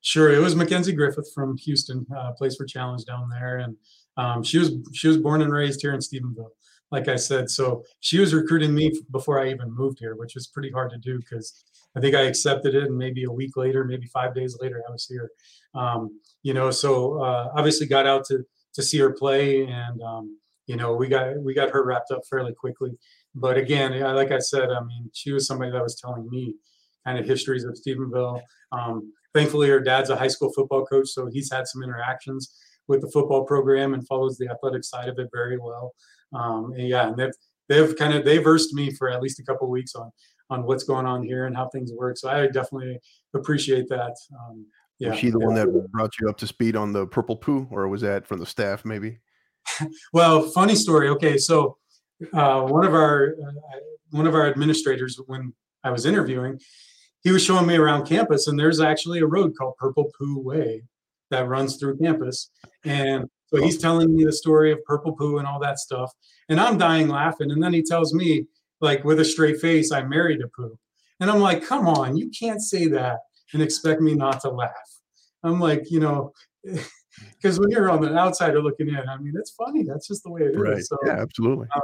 Sure. It was Mackenzie Griffith from Houston, uh, plays for Challenge down there. And um, she was she was born and raised here in Stephenville, like I said. So she was recruiting me before I even moved here, which was pretty hard to do because I think I accepted it, and maybe a week later, maybe five days later, I was here. Um, you know, so uh, obviously got out to to see her play, and um, you know, we got we got her wrapped up fairly quickly. But again, like I said, I mean, she was somebody that was telling me kind of histories of Stephenville. Um, thankfully, her dad's a high school football coach, so he's had some interactions with the football program and follows the athletic side of it very well. Um, and yeah, and they've they've kind of they versed me for at least a couple of weeks on. on what's going on here and how things work. So I definitely appreciate that. Um, yeah. Was she the one that brought you up to speed on the Purple Poo, or was that from the staff maybe? Well, funny story. Okay. So uh, one of our, uh, one of our administrators, when I was interviewing, he was showing me around campus, and there's actually a road called Purple Poo Way that runs through campus. And so he's telling me the story of Purple Poo and all that stuff. And I'm dying laughing. And then he tells me, like with a straight face, I married a poo. And I'm like, come on, you can't say that and expect me not to laugh. I'm like, you know, because when you're on the outsider looking in, I mean, it's funny. That's just the way it right. is. So, yeah, absolutely. Uh,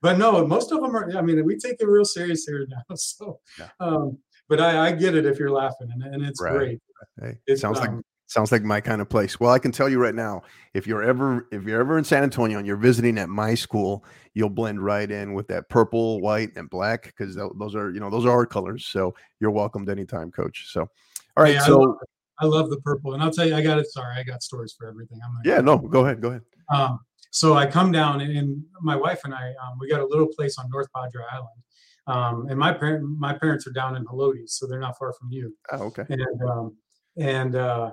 but no, most of them are, I mean, we take it real serious here now. So, yeah. um, but I, I get it if you're laughing, and, and it's right. great. Hey, it sounds um, like Sounds like my kind of place. Well, I can tell you right now, if you're ever if you're ever in San Antonio and you're visiting at my school, you'll blend right in with that purple, white, and black, because those are you know those are our colors. So you're welcomed anytime, Coach. So, all right. Hey, so I love, I love the purple, and I'll tell you, I got it. Sorry, I got stories for everything. I'm yeah, no, go ahead, go ahead. Um, So I come down, and, and my wife and I, um, we got a little place on North Padre Island. Um, and my parent, my parents are down in Helotes, so they're not far from you. Oh, okay. And, um, and, uh,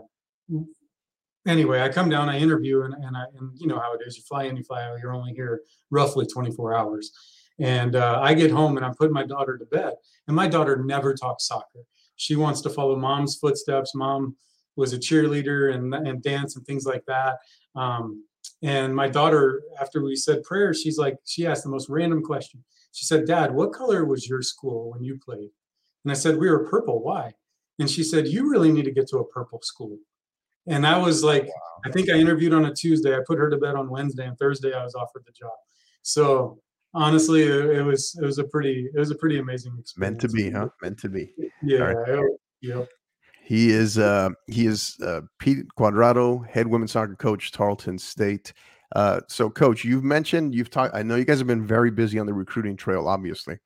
anyway, I come down, I interview, and, and I, and you know how it is, you fly in, you fly out, you're only here roughly twenty-four hours. And, uh, I get home and I'm putting my daughter to bed, and my daughter never talks soccer. She wants to follow mom's footsteps. Mom was a cheerleader and, and dance and things like that. Um, and my daughter, after we said prayer, she's like, she asked the most random question. She said, "Dad, what color was your school when you played?" And I said, "We were purple. Why?" And she said, "You really need to get to a purple school." And I was like, wow. I think I interviewed on a Tuesday. I put her to bed on Wednesday, and Thursday I was offered the job. So honestly, it was it was a pretty it was a pretty amazing experience. Meant to be, huh? Meant to be. Yeah. Right. It, yeah. He is uh, he is uh, Pete Cuadrado, head women's soccer coach, Tarleton State. Uh, so, Coach, you've mentioned, you've talked, I know you guys have been very busy on the recruiting trail, obviously,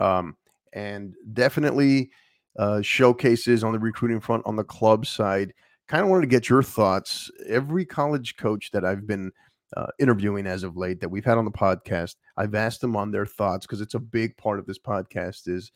um, and definitely uh, showcases on the recruiting front on the club side. Kind of wanted to get your thoughts. Every college coach that I've been uh, interviewing as of late that we've had on the podcast, I've asked them on their thoughts, because it's a big part of this podcast is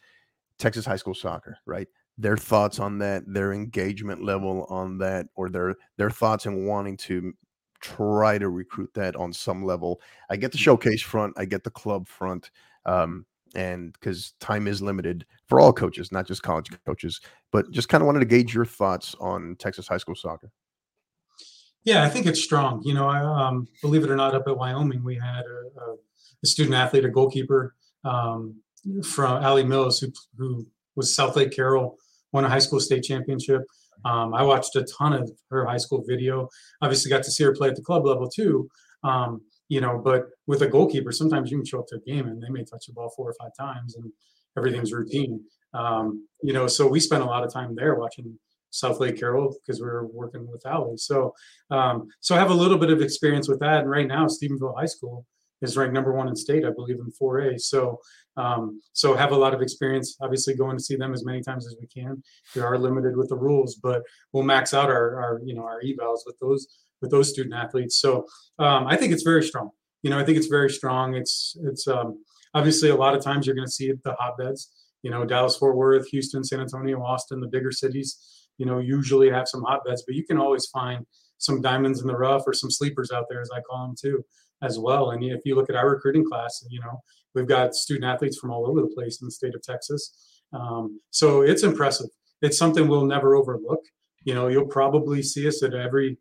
Texas high school soccer, right? Their thoughts on that, their engagement level on that, or their their thoughts in wanting to try to recruit that on some level. I get the showcase front, I get the club front, um, and because time is limited for all coaches, not just college coaches, but just kind of wanted to gauge your thoughts on Texas high school soccer. Yeah, I think it's strong. You know, I, um, believe it or not, up at Wyoming, we had a, a student athlete, a goalkeeper um, from Allie Mills, who, who was Southlake Carroll, won a high school state championship. Um, I watched a ton of her high school video, obviously got to see her play at the club level too. Um, you know, but with a goalkeeper, sometimes you can show up to a game and they may touch the ball four or five times and everything's routine. Um, you know, so we spent a lot of time there watching Southlake Carroll because we were working with Allie. So, um, so I have a little bit of experience with that. And right now, Stephenville High School is ranked number one in state, I believe, in four A. So, um, so have a lot of experience, obviously going to see them as many times as we can. We are limited with the rules, but we'll max out our, our you know, our evals with those, with those student athletes. So um, I think it's very strong. You know, I think it's very strong. It's, it's um, obviously a lot of times you're going to see it, the hotbeds, you know, Dallas, Fort Worth, Houston, San Antonio, Austin, the bigger cities, you know, usually have some hotbeds, but you can always find some diamonds in the rough or some sleepers out there, as I call them too, as well. And if you look at our recruiting class, you know, we've got student athletes from all over the place in the state of Texas. Um, so it's impressive. It's something we'll never overlook. You know, you'll probably see us at every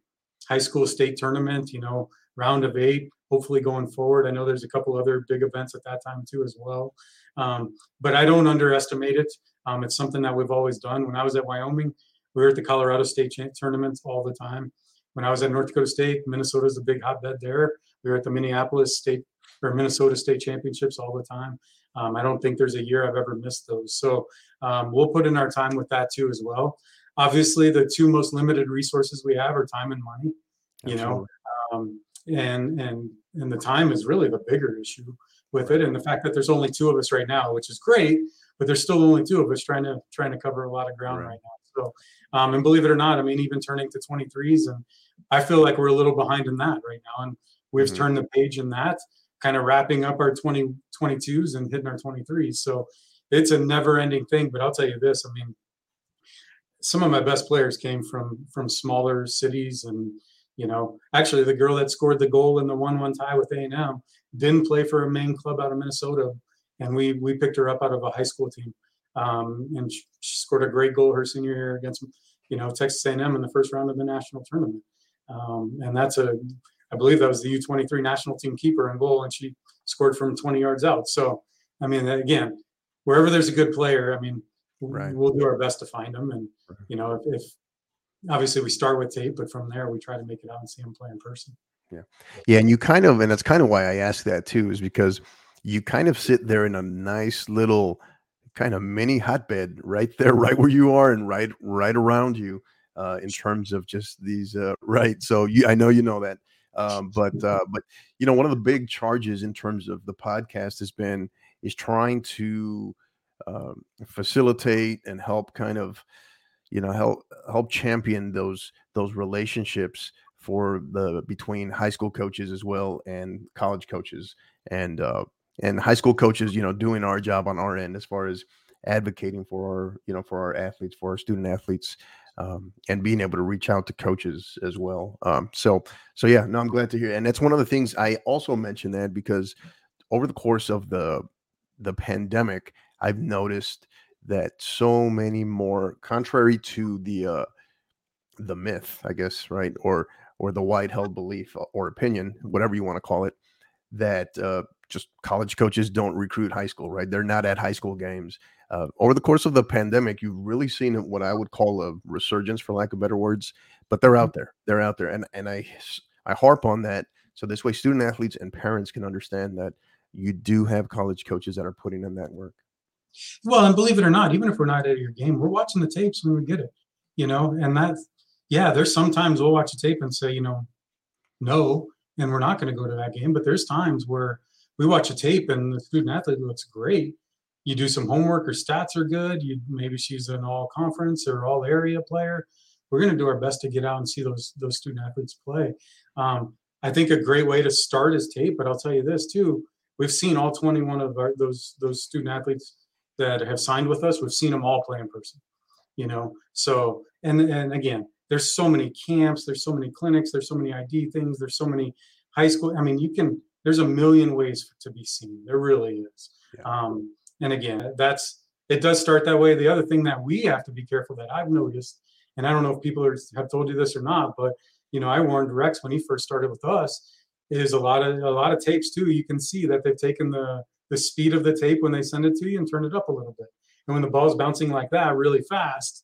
high school state tournament, you know, round of eight, hopefully going forward. I know there's a couple other big events at that time too, as well. Um, but I don't underestimate it. Um, it's something that we've always done. When I was at Wyoming, we were at the Colorado State tournaments all the time. When I was at North Dakota State, Minnesota's the big hotbed there. We were at the Minneapolis State or Minnesota State Championships all the time. Um, I don't think there's a year I've ever missed those. So um, we'll put in our time with that too as well. Obviously, the two most limited resources we have are time and money. You Absolutely. know, um, and and and the time is really the bigger issue with it, and the fact that there's only two of us right now, which is great, but there's still only two of us trying to trying to cover a lot of ground right, right now. So, um, and believe it or not, I mean, even turning to twenty-threes, and I feel like we're a little behind in that right now. And we've mm-hmm. turned the page in that, kind of wrapping up our twenty twenty-twos and hitting our twenty-threes. So it's a never ending thing. But I'll tell you this, I mean, some of my best players came from, from smaller cities. And, you know, actually the girl that scored the goal in the one one tie with A and M didn't play for a main club out of Minnesota. And we, we picked her up out of a high school team. Um, and she, she scored a great goal her senior year against, you know, Texas A and M in the first round of the national tournament. Um, and that's a, I believe that was the U twenty-three national team keeper in goal, and she scored from twenty yards out. So, I mean, again, wherever there's a good player, I mean, right. we'll do our best to find them. And, you know, if, if obviously we start with tape, but from there we try to make it out and see them play in person. Yeah. Yeah. And you kind of, and that's kind of why I asked that too, is because you kind of sit there in a nice little kind of mini hotbed right there, right where you are and right, right around you uh, in terms of just these, uh, right. So you, I know, you know that. Um, but, uh, but, you know, one of the big charges in terms of the podcast has been, is trying to um, facilitate and help kind of, you know, help, help champion those, those relationships for the between high school coaches as well and college coaches, and uh, and high school coaches, you know, doing our job on our end as far as advocating for our, you know, for our athletes, for our student athletes, um, and being able to reach out to coaches as well. Um, so, so yeah, no, I'm glad to hear. And that's one of the things I also mentioned that, because over the course of the the pandemic, I've noticed that so many more, contrary to the uh, the myth, I guess, right, or or the wide-held belief or opinion, whatever you want to call it, that uh, just college coaches don't recruit high school, right? They're not at high school games. Uh, over the course of the pandemic, you've really seen what I would call a resurgence, for lack of better words, but they're out there. They're out there. And and I, I harp on that. So this way, student athletes and parents can understand that you do have college coaches that are putting in that work. Well, and believe it or not, even if we're not at your game, we're watching the tapes when we get it, you know, and that's, yeah, there's sometimes we'll watch a tape and say, you know, no, and we're not going to go to that game. But there's times where we watch a tape and the student athlete looks great. You do some homework, her stats are good. You, maybe she's an all conference or all area player. We're going to do our best to get out and see those, those student athletes play. Um, I think a great way to start is tape, but I'll tell you this too. We've seen all twenty-one of our, those, those student athletes that have signed with us. We've seen them all play in person, you know? So, and, and again, there's so many camps, there's so many clinics, there's so many I D things, there's so many high school. I mean, you can, there's a million ways to be seen. There really is. Yeah. Um, and again, that's, it does start that way. The other thing that we have to be careful that I've noticed, and I don't know if people are, have told you this or not, but, you know, I warned Rex when he first started with us, is a lot of, a lot of tapes too. You can see that they've taken the, the speed of the tape when they send it to you and turn it up a little bit. And when the ball's bouncing like that really fast,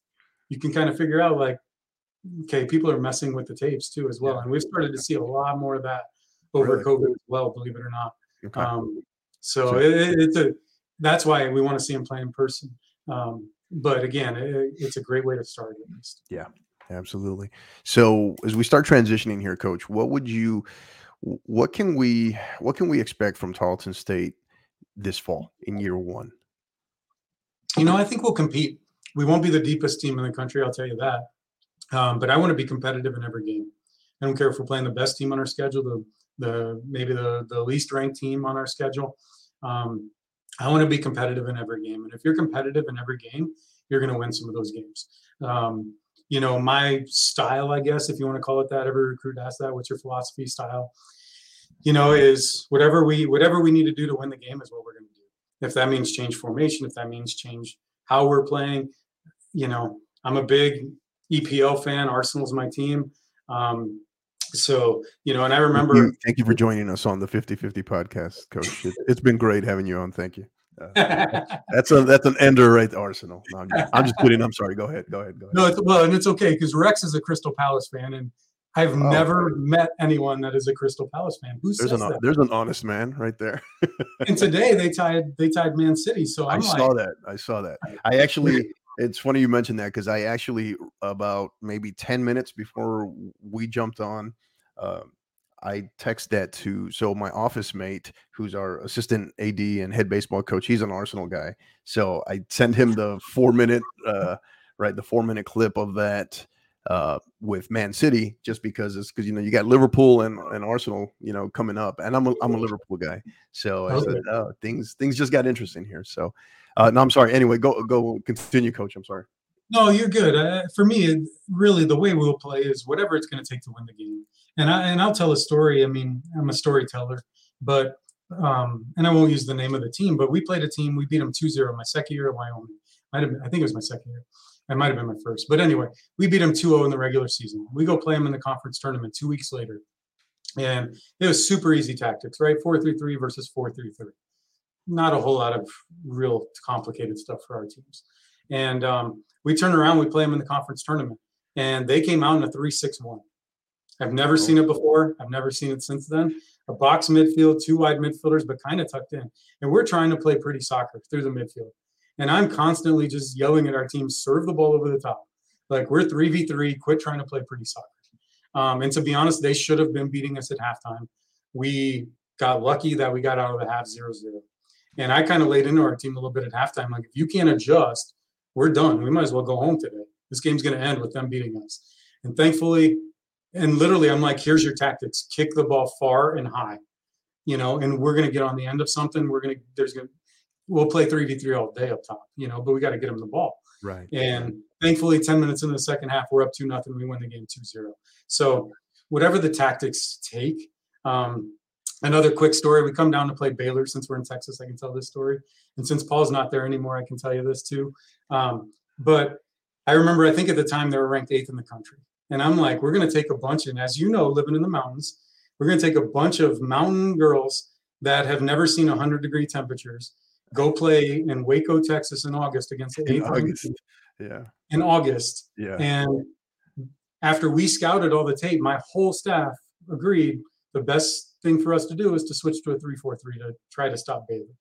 you can kind of figure out like, okay, people are messing with the tapes too as well. Yeah. And we've started to see a lot more of that over really? COVID as well, believe it or not. Okay. Um, so sure. it, it's a, that's why we want to see them play in person. Um, but again, it, it's a great way to start at least. Yeah, absolutely. So as we start transitioning here, Coach, what would you, what can we, what can we expect from Tarleton State this fall in year one? You know, I think we'll compete. We won't be the deepest team in the country, I'll tell you that. Um, but I want to be competitive in every game. I don't care if we're playing the best team on our schedule, the the maybe the, the least ranked team on our schedule. Um, I want to be competitive in every game. And if you're competitive in every game, you're going to win some of those games. Um, you know, my style, I guess, if you want to call it that, every recruit asks that, what's your philosophy style? You know, is whatever we whatever we need to do to win the game is what we're going to do. If that means change formation, if that means change how we're playing, you know, I'm a big E P L fan. Arsenal's my team. Um, so, you know, and I remember. Thank you, thank you for joining us on the fifty-fifty podcast, Coach. It, it's been great having you on. Thank you. Uh, that's a that's an ender right to Arsenal. No, I'm, just, I'm just kidding. I'm sorry. Go ahead. Go ahead. Go ahead. No, it's, well, and it's okay because Rex is a Crystal Palace fan and I've oh, never man. met anyone that is a Crystal Palace fan. Who there's says an, that? There's an honest man right there. And today they tied they tied Man City. So I'm I saw like, that. I saw that. I actually. It's funny you mentioned that because I actually about maybe ten minutes before we jumped on, uh, I text that to so my office mate, who's our assistant A D and head baseball coach. He's an Arsenal guy, so I sent him the four minute uh, right the four minute clip of that. Uh, with Man City, just because it's because you know you got Liverpool and, and Arsenal, you know, coming up, and I'm a, I'm a Liverpool guy, so I said, oh, things things just got interesting here. So, uh, no, I'm sorry. Anyway, go go continue, Coach. I'm sorry. No, you're good. Uh, for me, really, the way we'll play is whatever it's going to take to win the game, and I and I'll tell a story. I mean, I'm a storyteller, but um, and I won't use the name of the team, but we played a team. We beat them two zero my second year at Wyoming. I think it was my second year. It might have been my first. But anyway, we beat them two oh in the regular season. We go play them in the conference tournament two weeks later. And it was super easy tactics, right? four three three versus four three three. Not a whole lot of real complicated stuff for our teams. And um, we turn around, we play them in the conference tournament. And they came out in a three six one. I've never seen it before. I've never seen it since then. A box midfield, two wide midfielders, but kind of tucked in. And we're trying to play pretty soccer through the midfield. And I'm constantly just yelling at our team, serve the ball over the top. Like, we're three v three, quit trying to play pretty soccer. Um, and to be honest, they should have been beating us at halftime. We got lucky that we got out of the half zero zero. And I kind of laid into our team a little bit at halftime. Like, if you can't adjust, we're done. We might as well go home today. This game's going to end with them beating us. And thankfully, And literally, I'm like, here's your tactics. Kick the ball far and high, you know, and we're going to get on the end of something. We're going to, there's going to, we'll play three v three all day up top, you know, but we got to get them the ball. Right. And thankfully, ten minutes into the second half, we're up two nothing. We win the game two zero. So whatever the tactics take. Um, another quick story. We come down to play Baylor. Since we're in Texas, I can tell this story. And since Paul's not there anymore, I can tell you this too. Um, but I remember, I think at the time they were ranked eighth in the country. And I'm like, we're going to take a bunch. And as you know, living in the mountains, we're going to take a bunch of mountain girls that have never seen one hundred degree temperatures, go play in Waco, Texas in August against the eighth. August. Yeah. In August. Yeah. And after we scouted all the tape, my whole staff agreed the best thing for us to do is to switch to a three four three to try to stop Baylor.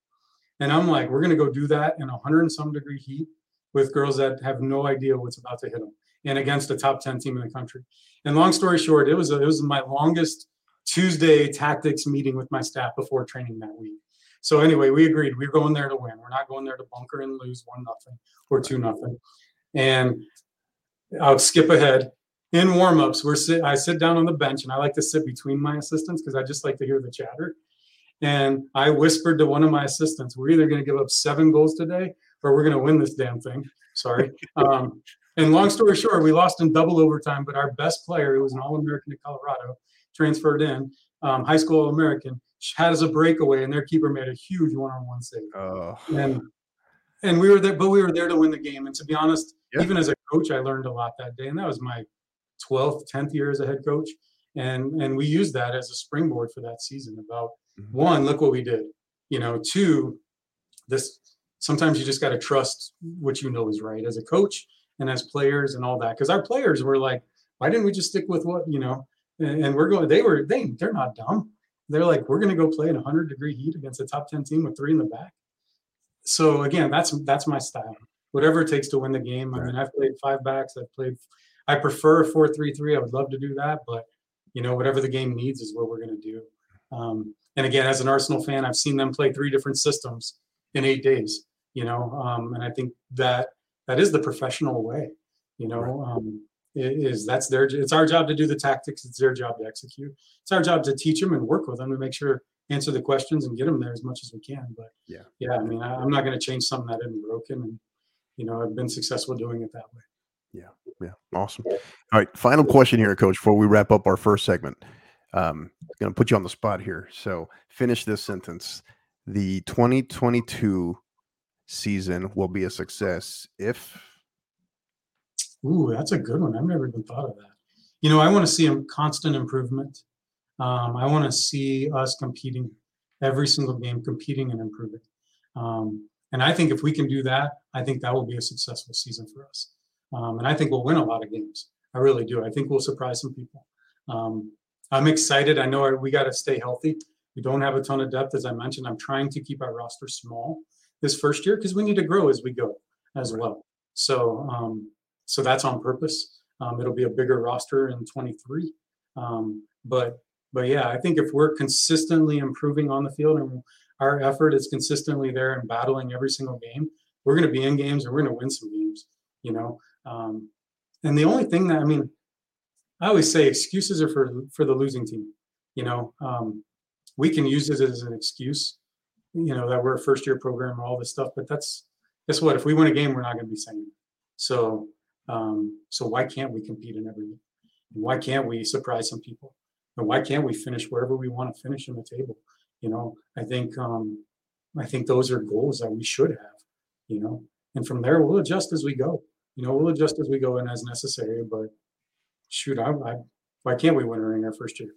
And I'm like, we're going to go do that in one hundred and some degree heat with girls that have no idea what's about to hit them, and against a top ten team in the country. And long story short, it was a, it was my longest Tuesday tactics meeting with my staff before training that week. So anyway, we agreed we were going there to win. We're not going there to bunker and lose one nothing or two nothing. And I'll skip ahead. In warmups, we're sit, I sit down on the bench, and I like to sit between my assistants because I just like to hear the chatter. And I whispered to one of my assistants, we're either going to give up seven goals today or we're going to win this damn thing. Sorry. Um, And long story short, we lost in double overtime, but our best player, who was an All-American at Colorado, transferred in, um, high school All-American, had us a breakaway, and their keeper made a huge one-on-one save. Oh. And and we were there, but we were there to win the game. And to be honest, yeah. even as a coach, I learned a lot that day, and that was my twelfth, tenth year as a head coach. And, and we used that as a springboard for that season about, mm-hmm. one, look what we did. You know, two, this sometimes you just got to trust what you know is right as a coach. And as players and all that, because our players were like, why didn't we just stick with what, you know, and, and we're going, they were, they, they're not dumb. They're like, we're going to go play in one hundred degree heat against a top ten team with three in the back. So again, that's, that's my style, whatever it takes to win the game. Right. I mean, I've played five backs. I've played, I prefer four, three, three. I would love to do that, but you know, whatever the game needs is what we're going to do. Um, and again, as an Arsenal fan, I've seen them play three different systems in eight days, you know? Um, and I think that, That is the professional way, you know, right. um, it is that's their, it's our job to do the tactics. It's their job to execute. It's our job to teach them and work with them to make sure, answer the questions and get them there as much as we can. But yeah, yeah, I mean, I, I'm not going to change something that isn't broken. And, you know, I've been successful doing it that way. Yeah. Yeah. Awesome. All right. Final question here, Coach, before we wrap up our first segment. Um, I'm going to put you on the spot here. So finish this sentence. The twenty twenty-two season will be a success if. Ooh, that's a good one. I've never even thought of that. You know, I want to see a constant improvement. Um, I want to see us competing every single game, competing and improving. Um, and I think if we can do that, I think that will be a successful season for us. Um, and I think we'll win a lot of games. I really do. I think we'll surprise some people. Um, I'm excited. I know we got to stay healthy. We don't have a ton of depth, as I mentioned. I'm trying to keep our roster small this first year, because we need to grow as we go as well. So um, so that's on purpose. Um, it'll be a bigger roster in twenty-three. Um, but but yeah, I think if we're consistently improving on the field and our effort is consistently there and battling every single game, we're going to be in games and we're going to win some games, you know. Um, and the only thing that, I mean, I always say excuses are for, for the losing team, you know. Um, we can use it as an excuse, you know, that we're a first year program and all this stuff, but that's, guess what? If we win a game, we're not going to be saying it. So, um, so why can't we compete in every game? Why can't we surprise some people? And why can't we finish wherever we want to finish in the table? You know, I think, um, I think those are goals that we should have, you know, and from there we'll adjust as we go, you know, we'll adjust as we go and as necessary, but shoot, I, I why can't we win a ring our first year?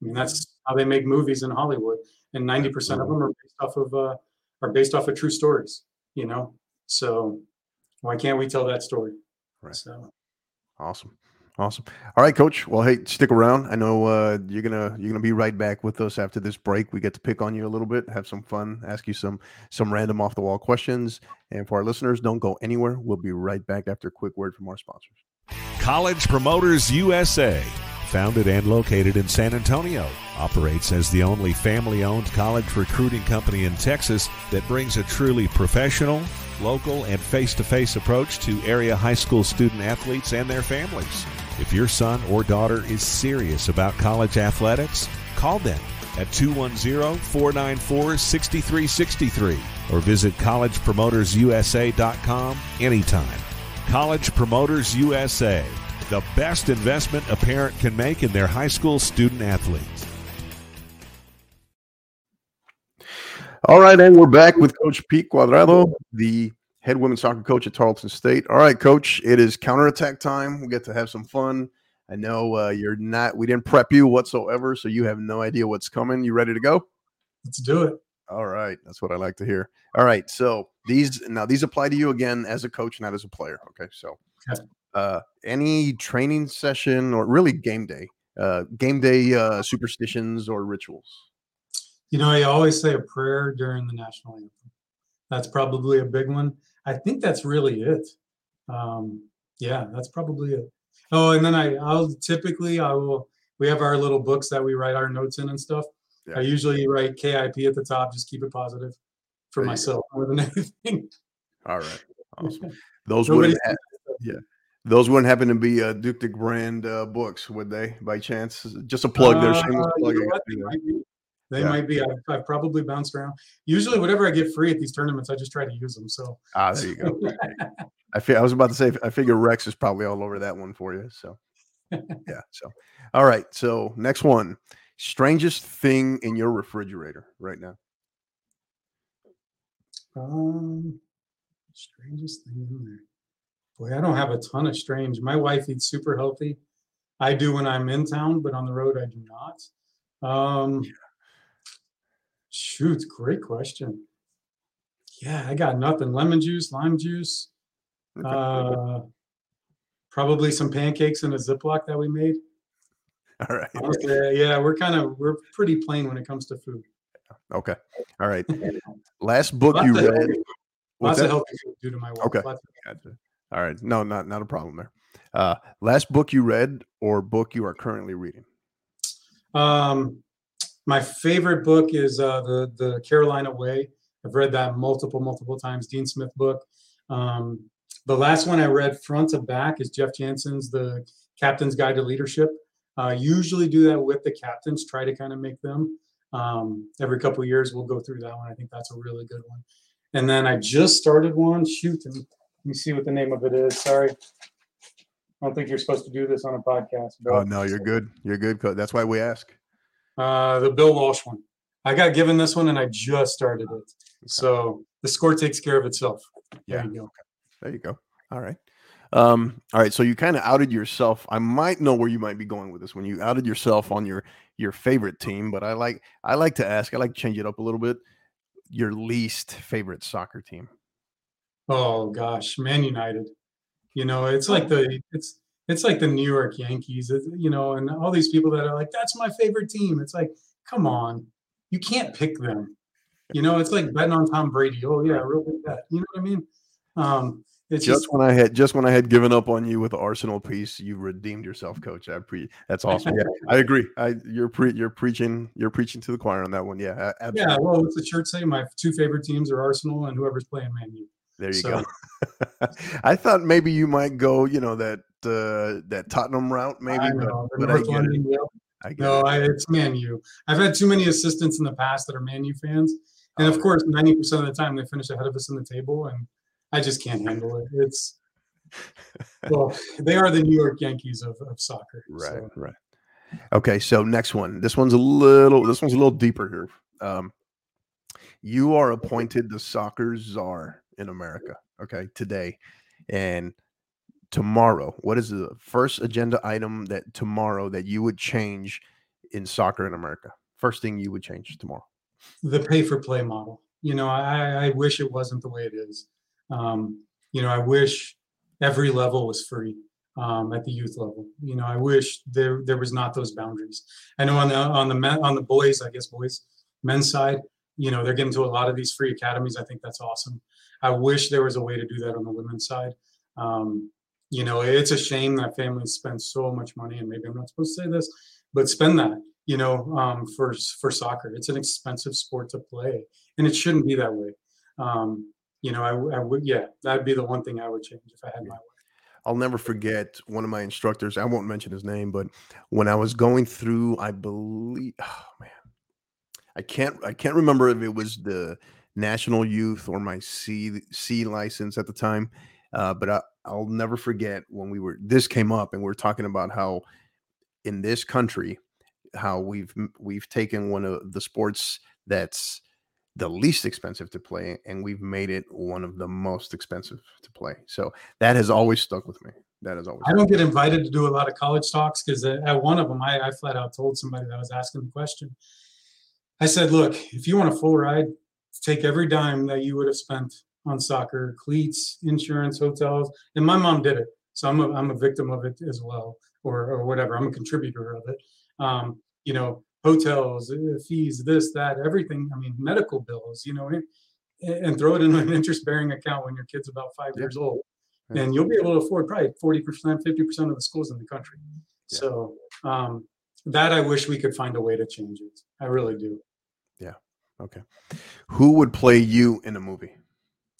I mean, that's how they make movies in Hollywood. And ninety percent of them are based off of uh, are based off of true stories, you know? So why can't we tell that story? Right. So. Awesome. Awesome. All right, Coach. Well, hey, stick around. I know uh, you're going to you're gonna be right back with us after this break. We get to pick on you a little bit, have some fun, ask you some some random off-the-wall questions. And for our listeners, don't go anywhere. We'll be right back after a quick word from our sponsors. College Promoters U S A. Founded and located in San Antonio, operates as the only family-owned college recruiting company in Texas that brings a truly professional, local, and face-to-face approach to area high school student athletes and their families. If your son or daughter is serious about college athletics, call them at two one zero, four nine four, six three six three or visit college promoters u s a dot com anytime. College Promoters U S A, the best investment a parent can make in their high school student athletes. All right, and we're back with Coach Pete Cuadrado, the head women's soccer coach at Tarleton State. All right, Coach, it is counterattack time. We get to have some fun. I know uh, you're not – we didn't prep you whatsoever, so you have no idea what's coming. You ready to go? Let's do it. All right, that's what I like to hear. All right, so these – now these apply to you again as a coach, not as a player. Okay, so uh, any training session or really game day, uh, game day uh, superstitions or rituals? You know, I always say a prayer during the national anthem. That's probably a big one. I think that's really it. Um, yeah, that's probably it. Oh, and then I, I'll typically, I will, we have our little books that we write our notes in and stuff. Yeah. I usually write K I P at the top, just keep it positive for there myself more than anything. All right. Awesome. Those, wouldn't, ha- yeah. Those wouldn't happen to be uh, Duke de Grand uh, books, would they, by chance? Just a plug there. Uh, you know They yeah. might be. I've, I've probably bounced around. Usually, whatever I get free at these tournaments, I just try to use them. So ah, there you go. I feel, I was about to say. I figure Rex is probably all over that one for you. So yeah. So all right. So next one. Strangest thing in your refrigerator right now. Um, strangest thing in there. Boy, I don't have a ton of strange. My wife eats super healthy. I do when I'm in town, but on the road I do not. Um. Yeah. Shoot, great question. Yeah, I got nothing. Lemon juice, lime juice, uh, probably some pancakes in a Ziploc that we made. All right. Okay, yeah, we're kind of we're pretty plain when it comes to food. Okay. All right. Last book you read. Healthy, lots that? Of healthy food due to my wife. Okay. Gotcha. All right. No, not not a problem there. Uh, last book you read or book you are currently reading? Um. My favorite book is uh, the the Carolina Way. I've read that multiple, multiple times. Dean Smith book. Um, the last one I read front to back is Jeff Jansen's The Captain's Guide to Leadership. Uh, usually do that with the captains. Try to kind of make them. Um, every couple of years we'll go through that one. I think that's a really good one. And then I just started one. Shoot, let me see what the name of it is. Sorry. I don't think you're supposed to do this on a podcast. Oh, no, you're good. You're good. That's why we ask. Uh, the Bill Walsh one. I got given this one and I just started it. Okay. So the score takes care of itself. Yeah. There you go. There you go. All right. Um, all right. So you kind of outed yourself. I might know where you might be going with this when you outed yourself on your, your favorite team, but I like, I like to ask, I like to change it up a little bit. Your least favorite soccer team. Oh gosh, Man United. You know, it's like the, it's, It's like the New York Yankees, you know, and all these people that are like, that's my favorite team. It's like, come on, you can't pick them. You know, it's like betting on Tom Brady. Oh, yeah, I really bet. You know what I mean? Um, it's just, just when I had just when I had given up on you with the Arsenal piece, you redeemed yourself, Coach. I pre- that's awesome. Yeah, I agree. I you're pre- you're preaching you're preaching to the choir on that one. Yeah, absolutely. Yeah. Well, what's the church say? My two favorite teams are Arsenal and whoever's playing Man U. There you so. go. I thought maybe you might go, you know, that uh, that Tottenham route, maybe. I know. But, but I get it. I get no, it. I, it's Man U. I've had too many assistants in the past that are Man U fans. And, oh, of course, ninety percent of the time they finish ahead of us in the table, and I just can't handle it. It's – well, they are the New York Yankees of, of soccer. Right, so. right. Okay, so next one. This one's a little – this one's a little deeper here. Um, you are appointed the soccer czar in America, okay, today and tomorrow. What is the first agenda item that tomorrow that you would change in soccer in America? First thing you would change tomorrow? The pay for play model. You know, I, I wish it wasn't the way it is. Um, you know, I wish every level was free um, at the youth level. You know, I wish there there was not those boundaries. I know on the on the men, on the boys, I guess boys, men's side, you know, they're getting to a lot of these free academies. I think that's awesome. I wish there was a way to do that on the women's side. Um, you know, it's a shame that families spend so much money, and maybe I'm not supposed to say this, but spend that, you know, um, for, for soccer. It's an expensive sport to play, and it shouldn't be that way. Um, you know, I, I would, yeah, that'd be the one thing I would change if I had my way. I'll never forget one of my instructors. I won't mention his name, but when I was going through, I believe, oh man, I can't, I can't remember if it was the National Youth or my C C license at the time. Uh, but I, I'll never forget when we were, this came up and we we're talking about how in this country, how we've, we've taken one of the sports that's the least expensive to play, and we've made it one of the most expensive to play. So that has always stuck with me. That has always. I don't get invited to do a lot of college talks because at one of them, I, I flat out told somebody that was asking the question. I said, "Look, if you want a full ride, take every dime that you would have spent on soccer, cleats, insurance, hotels." And my mom did it, so I'm a, I'm a victim of it as well, or or whatever. I'm a contributor of it. Um, you know. Hotels, fees, this, that, everything. I mean, medical bills, you know, and, and throw it into an interest-bearing account when your kid's about five yeah. years old. Yeah. And you'll be able to afford probably forty percent, fifty percent of the schools in the country. Yeah. So um, that I wish we could find a way to change it. I really do. Yeah. Okay. Who would play you in a movie?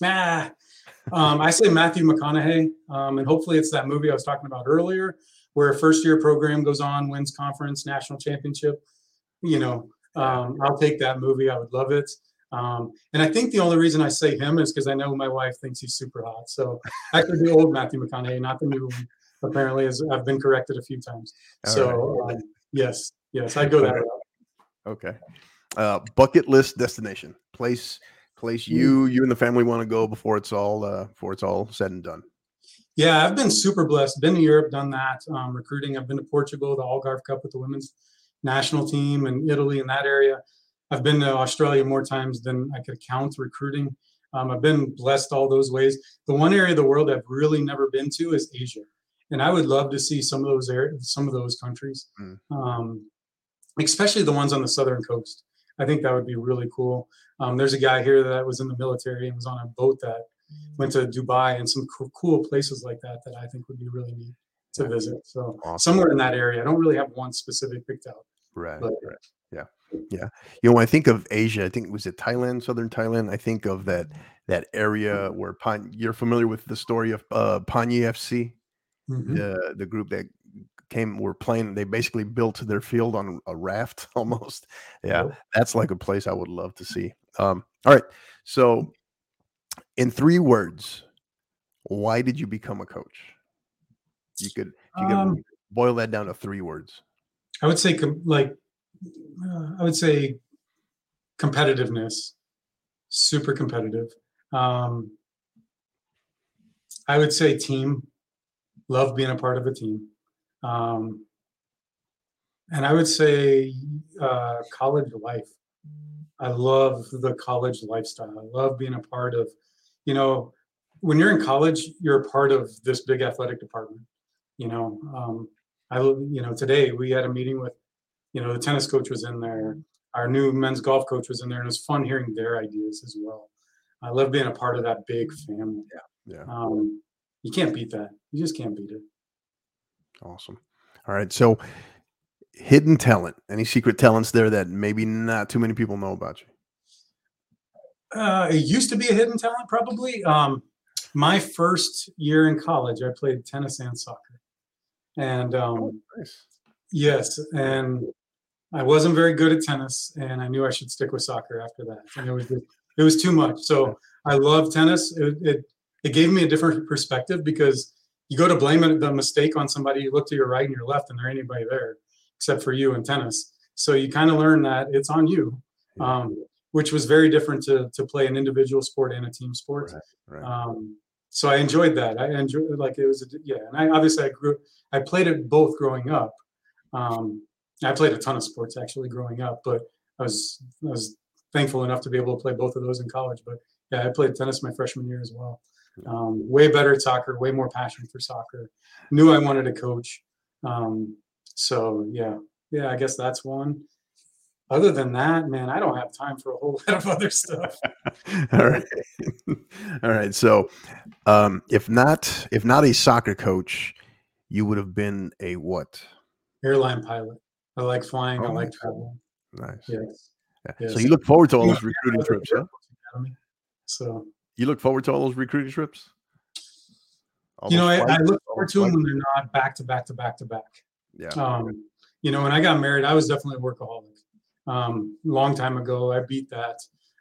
Nah, um, I say Matthew McConaughey. Um, and hopefully it's that movie I was talking about earlier where a first-year program goes on, wins conference, national championship. You know, um, I'll take that movie. I would love it. Um, and I think the only reason I say him is because I know my wife thinks he's super hot. So I could be old Matthew McConaughey, not the new one. Apparently, as I've been corrected a few times. All so, right. uh, yes, yes, I go that way. Okay. Uh, bucket list destination place, place you, you and the family want to go before it's all, uh, before it's all said and done. Yeah, I've been super blessed. Been to Europe, done that. Um, recruiting. I've been to Portugal, the Algarve Cup with the women's national team, and Italy in that area. I've been to Australia more times than I could count recruiting. Um, I've been blessed all those ways. The one area of the world I've really never been to is Asia. And I would love to see some of those areas, some of those countries, mm. um, especially the ones on the southern coast. I think that would be really cool. Um, there's a guy here that was in the military and was on a boat that went to Dubai and some co- cool places like that, that I think would be really neat to visit. So awesome. Somewhere in that area. I don't really have one specific picked out. Right. But, right. Yeah. Yeah. You know, when I think of Asia, I think was it Thailand, Southern Thailand. I think of that, that area where Pan, you're familiar with the story of uh, Panye F C, mm-hmm. the, the group that came, were playing. They basically built their field on a raft almost. Yeah. Cool. That's like a place I would love to see. Um, all right. So in three words, why did you become a coach? You could, you could um, boil that down to three words. I would say com- like, uh, I would say competitiveness, super competitive. Um, I would say team, love being a part of a team. Um, and I would say uh, college life. I love the college lifestyle. I love being a part of, you know, when you're in college, you're a part of this big athletic department. You know, um, I, you know, today we had a meeting with, you know, the tennis coach was in there. Our new men's golf coach was in there, and it was fun hearing their ideas as well. I love being a part of that big family. Yeah. Yeah. Um, you can't beat that. You just can't beat it. Awesome. All right. So hidden talent, any secret talents there that maybe not too many people know about you? Uh, it used to be a hidden talent, probably. Um, my first year in college, I played tennis and soccer. And um, oh, nice. Yes, and I wasn't very good at tennis, and I knew I should stick with soccer after that. And it was just, it was too much. So I love tennis. It, it it gave me a different perspective because you go to blame the mistake on somebody, you look to your right and your left, and there ain't anybody there except for you in tennis. So you kind of learn that it's on you, um, which was very different to to play an individual sport and a team sport. Right, right. Um, So I enjoyed that. I enjoyed like it was, a, yeah. And I obviously I grew, I played it both growing up. Um, I played a ton of sports actually growing up, but I was I was thankful enough to be able to play both of those in college. But yeah, I played tennis my freshman year as well. Um, way better at soccer, way more passion for soccer. Knew I wanted to coach. Um, so yeah, yeah. I guess that's one. Other than that, man, I don't have time for a whole lot of other stuff. All right. All right. So um, if not, if not a soccer coach, you would have been a what? Airline pilot. I like flying. Oh, I like traveling. Nice. Yes. Yeah. Yes. So you look forward to all those recruiting trips, huh? So you look forward to all those recruiting trips? You know, I, I look forward to them when they're not back to back to back to back. Yeah. Um, you know, when I got married, I was definitely a workaholic. Um, long time ago, I beat that.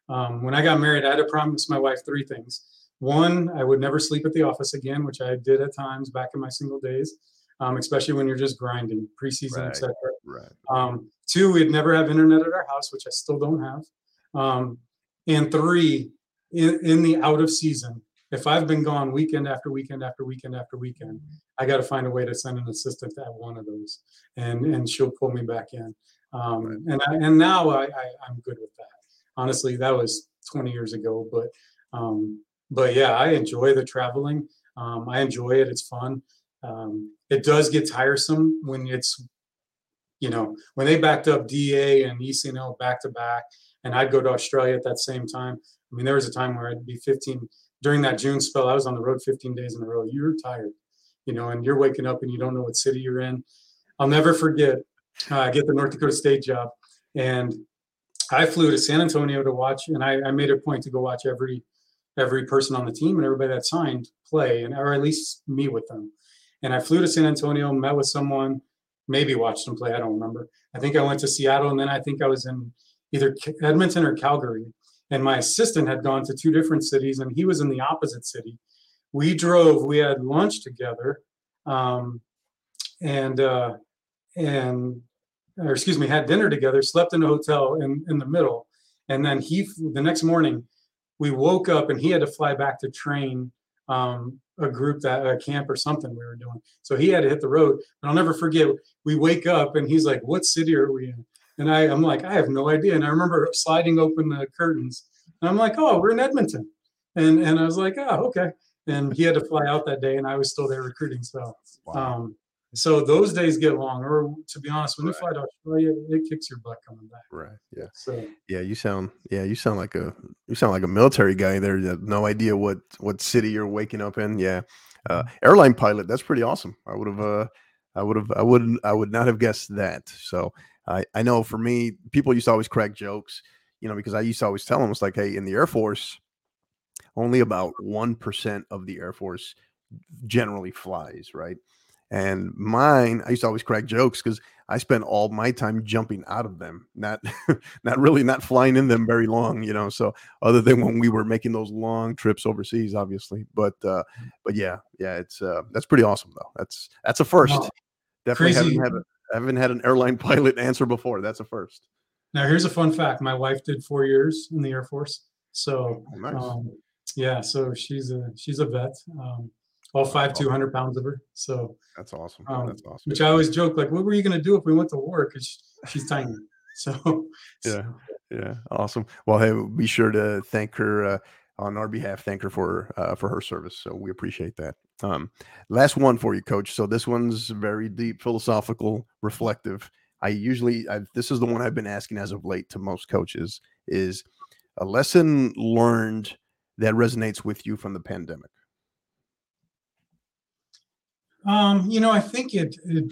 Um, when I got married, I had to promise my wife three things. One, I would never sleep at the office again, which I did at times back in my single days, um, especially when you're just grinding preseason, right, et cetera. Right. Um, two, we'd never have internet at our house, which I still don't have. Um, and three, in, in the out of season, if I've been gone weekend after weekend after weekend after weekend, I got to find a way to send an assistant to one of those, and and she'll pull me back in. Um, right. And I, and now I, I I'm good with that. Honestly, that was twenty years ago, but um, but yeah, I enjoy the traveling. Um, I enjoy it. It's fun. Um, it does get tiresome when it's, you know, when they backed up D A and E C N L back to back, and I'd go to Australia at that same time. I mean, there was a time where I'd be fifteen. During that June spell, I was on the road fifteen days in a row. You're tired, you know, and you're waking up and you don't know what city you're in. I'll never forget, uh, I get the North Dakota State job, and I flew to San Antonio to watch, and I, I made a point to go watch every every person on the team and everybody that signed play, and or at least meet with them. And I flew to San Antonio, met with someone, maybe watched them play. I don't remember. I think I went to Seattle, and then I think I was in either Edmonton or Calgary. And my assistant had gone to two different cities, and he was in the opposite city. We drove, we had lunch together, um, and, uh, and or excuse me, had dinner together, slept in a hotel in, in the middle. And then he, the next morning, we woke up and he had to fly back to train um, a group, that a camp or something we were doing. So he had to hit the road. And I'll never forget, we wake up and he's like, "What city are we in?" And I, I'm like, I have no idea. And I remember sliding open the curtains. And I'm like, "Oh, we're in Edmonton." And and I was like, "Oh, okay." And he had to fly out that day, and I was still there recruiting. So wow. um, so those days get long. Or to be honest, when right. you fly to Australia, it kicks your butt coming back. Right. Yeah. So yeah, you sound yeah, you sound like a you sound like a military guy there. You have no idea what, what city you're waking up in. Yeah. Uh, airline pilot, that's pretty awesome. I would have uh, I would have I wouldn't I would not have guessed that. So I, I know for me, people used to always crack jokes, you know, because I used to always tell them, it's like, hey, in the Air Force, only about one percent of the Air Force generally flies, right? And mine, I used to always crack jokes because I spent all my time jumping out of them, not not really not flying in them very long, you know, so other than when we were making those long trips overseas, obviously. But uh, but yeah, yeah, it's uh, that's pretty awesome, though. That's that's a first. Wow. Definitely haven't had a I haven't had an airline pilot answer before. That's a first. Now, here's a fun fact. My wife did four years in the Air Force. So, oh, nice. um, yeah, so she's a she's a vet. Um, all five, awesome. two hundred pounds of her. So that's awesome. Um, that's awesome. Which I always joke, like, what were you going to do if we went to war? Because she's tiny. So, yeah, so. yeah, awesome. Well, hey, be sure to thank her uh, on our behalf. Thank her for uh, for her service. So we appreciate that. Um, last one for you, Coach. So this one's very deep, philosophical, reflective. I usually, I, this is the one I've been asking as of late to most coaches, is a lesson learned that resonates with you from the pandemic. Um, you know, I think it, it,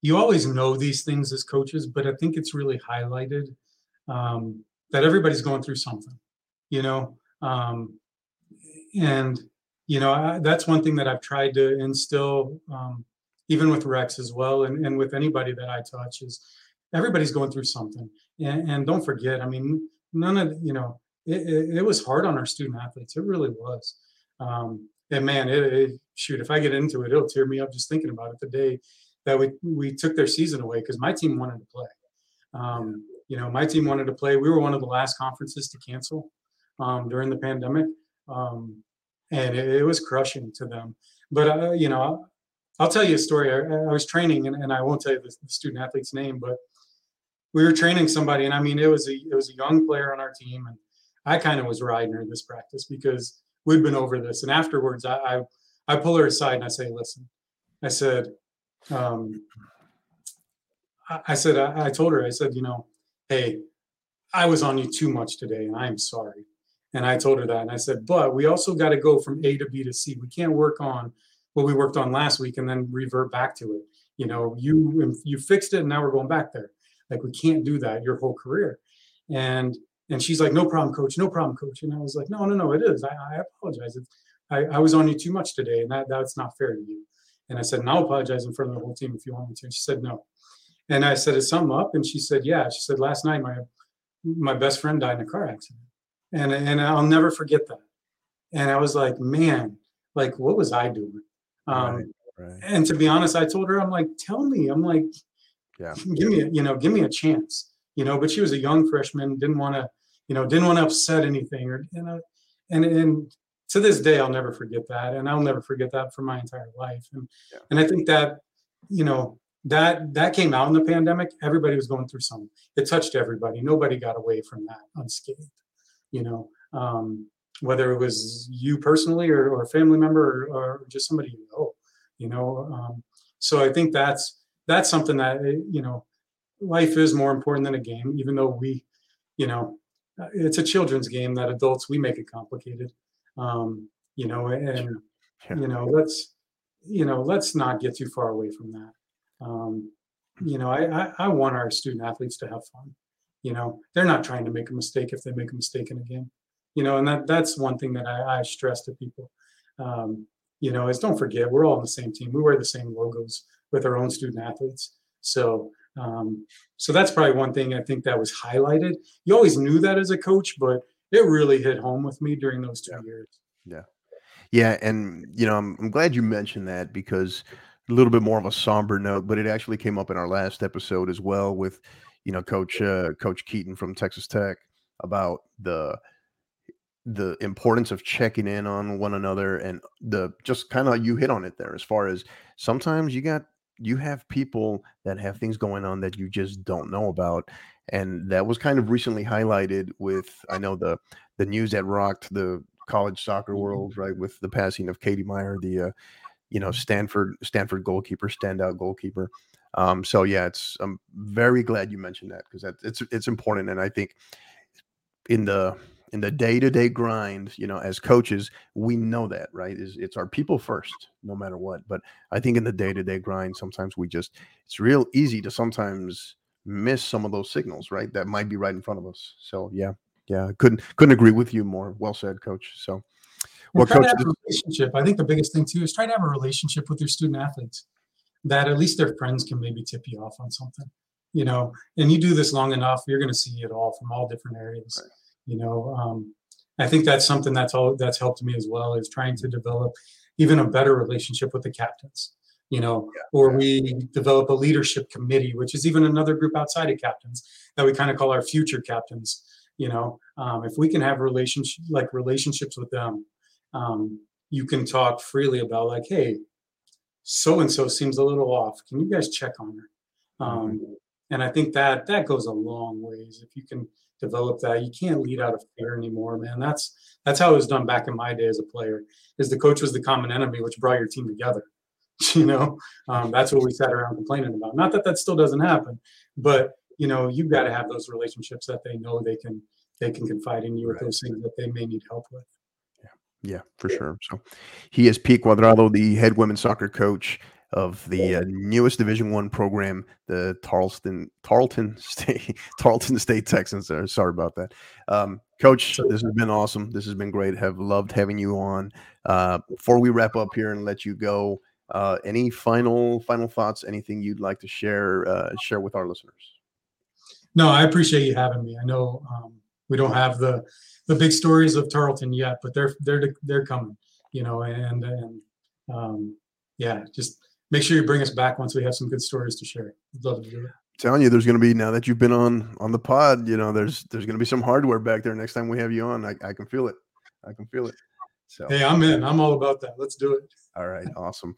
you always know these things as coaches, but I think it's really highlighted, um, that everybody's going through something, you know, um, and you know, I, that's one thing that I've tried to instill, um, even with Rex as well, and, and with anybody that I touch, is everybody's going through something. And, and don't forget, I mean, none of, you know, it, it, it was hard on our student athletes. It really was. Um, and man, it, it, shoot, if I get into it, it'll tear me up just thinking about it. The day that we, we took their season away, because my team wanted to play. Um, you know, my team wanted to play. We were one of the last conferences to cancel um, during the pandemic. Um, And it, it was crushing to them. But, uh, you know, I'll, I'll tell you a story. I, I was training, and, and I won't tell you the, the student athlete's name, but we were training somebody. And, I mean, it was a it was a young player on our team. And I kind of was riding her this practice because we'd been over this. And afterwards, I I, I pull her aside and I say, listen, I said, um, I, I said, I, I told her, I said, you know, hey, I was on you too much today, and I'm sorry. And I told her that. And I said, but we also got to go from A to B to C. We can't work on what we worked on last week and then revert back to it. You know, you you fixed it, and now we're going back there. Like, we can't do that your whole career. And and she's like, no problem, coach, no problem, coach. And I was like, no, no, no, it is. I, I apologize. It's, I, I was on you too much today, and that, that's not fair to you. And I said, and I'll apologize in front of the whole team if you want me to. And she said, no. And I said, is something up? And she said, yeah. She said, last night my my best friend died in a car accident. And, and I'll never forget that. And I was like, man, like, what was I doing? Um, right, right. And to be honest, I told her, I'm like, tell me. I'm like, yeah, give me, a, you know, give me a chance, you know. But she was a young freshman, didn't want to, you know, didn't want to upset anything. Or, you know, and and to this day, I'll never forget that. And I'll never forget that for my entire life. And yeah. and I think that, you know, that that came out in the pandemic. Everybody was going through something. It touched everybody. Nobody got away from that unscathed, you know. Um, whether it was you personally or, or a family member or, or just somebody you know, you know. Um, so I think that's that's something that, you know, life is more important than a game, even though we, you know, it's a children's game that adults, we make it complicated, um, you know, and, yeah. you know, let's, you know, let's not get too far away from that. Um, you know, I, I, I want our student athletes to have fun. You know, they're not trying to make a mistake if they make a mistake in a game. You know, and that, that's one thing that I, I stress to people, um, you know, is don't forget, we're all on the same team. We wear the same logos with our own student athletes. So, um, so that's probably one thing I think that was highlighted. You always knew that as a coach, but it really hit home with me during those two yeah. years. Yeah. Yeah. And, you know, I'm, I'm glad you mentioned that, because a little bit more of a somber note, but it actually came up in our last episode as well with, you know, Coach, uh, Coach Keaton from Texas Tech about the, the importance of checking in on one another, and the just kind of, you hit on it there as far as sometimes you got you have people that have things going on that you just don't know about. And that was kind of recently highlighted with, I know the the news that rocked the college soccer world, right, with the passing of Katie Meyer, the uh, you know Stanford Stanford goalkeeper, standout goalkeeper. Um, so yeah, it's I'm very glad you mentioned that, because that it's it's important, and I think in the in the day-to-day grind, you know, as coaches, we know that, right? It's, it's our people first, no matter what. But I think in the day-to-day grind, sometimes we just, it's real easy to sometimes miss some of those signals, right? That might be right in front of us. So, yeah, yeah, couldn't couldn't agree with you more. Well said, Coach. So, well, Coach, to have a relationship. I think the biggest thing, too, is try to have a relationship with your student-athletes that at least their friends can maybe tip you off on something, you know? And you do this long enough, you're going to see it all from all different areas. Right. You know, um, I think that's something that's all that's helped me as well, is trying to develop even a better relationship with the captains, you know, yeah, or yeah. we develop a leadership committee, which is even another group outside of captains that we kind of call our future captains. You know, um, if we can have relationship like relationships with them, um, you can talk freely about like, hey, so-and-so seems a little off. Can you guys check on her? Um, mm-hmm. And I think that that goes a long ways if you can develop that. You can't lead out of fear anymore, man. That's that's how it was done back in my day as a player, is the coach was the common enemy, which brought your team together. You know, um, that's what we sat around complaining about. Not that that still doesn't happen, but, you know, you've got to have those relationships that they know they can they can confide in you with right. those things that they may need help with. Yeah, yeah, for sure. So he is Pete Cuadrado, the head women's soccer coach of the uh, newest Division One program, the Tarleton Tarleton State Tarleton State Texans. There, sorry about that, um, Coach. Sure. This has been awesome. This has been great. Have loved having you on. Uh, before we wrap up here and let you go, uh, any final final thoughts? Anything you'd like to share uh, share with our listeners? No, I appreciate you having me. I know um, we don't have the the big stories of Tarleton yet, but they're they're they're coming. You know, and and um, yeah, just. Make sure you bring us back once we have some good stories to share. I'd love to do that. Telling you, there's going to be, now that you've been on on the pod, you know, there's there's going to be some hardware back there next time we have you on. I, I can feel it. I can feel it. So hey, I'm in. I'm all about that. Let's do it. All right, awesome.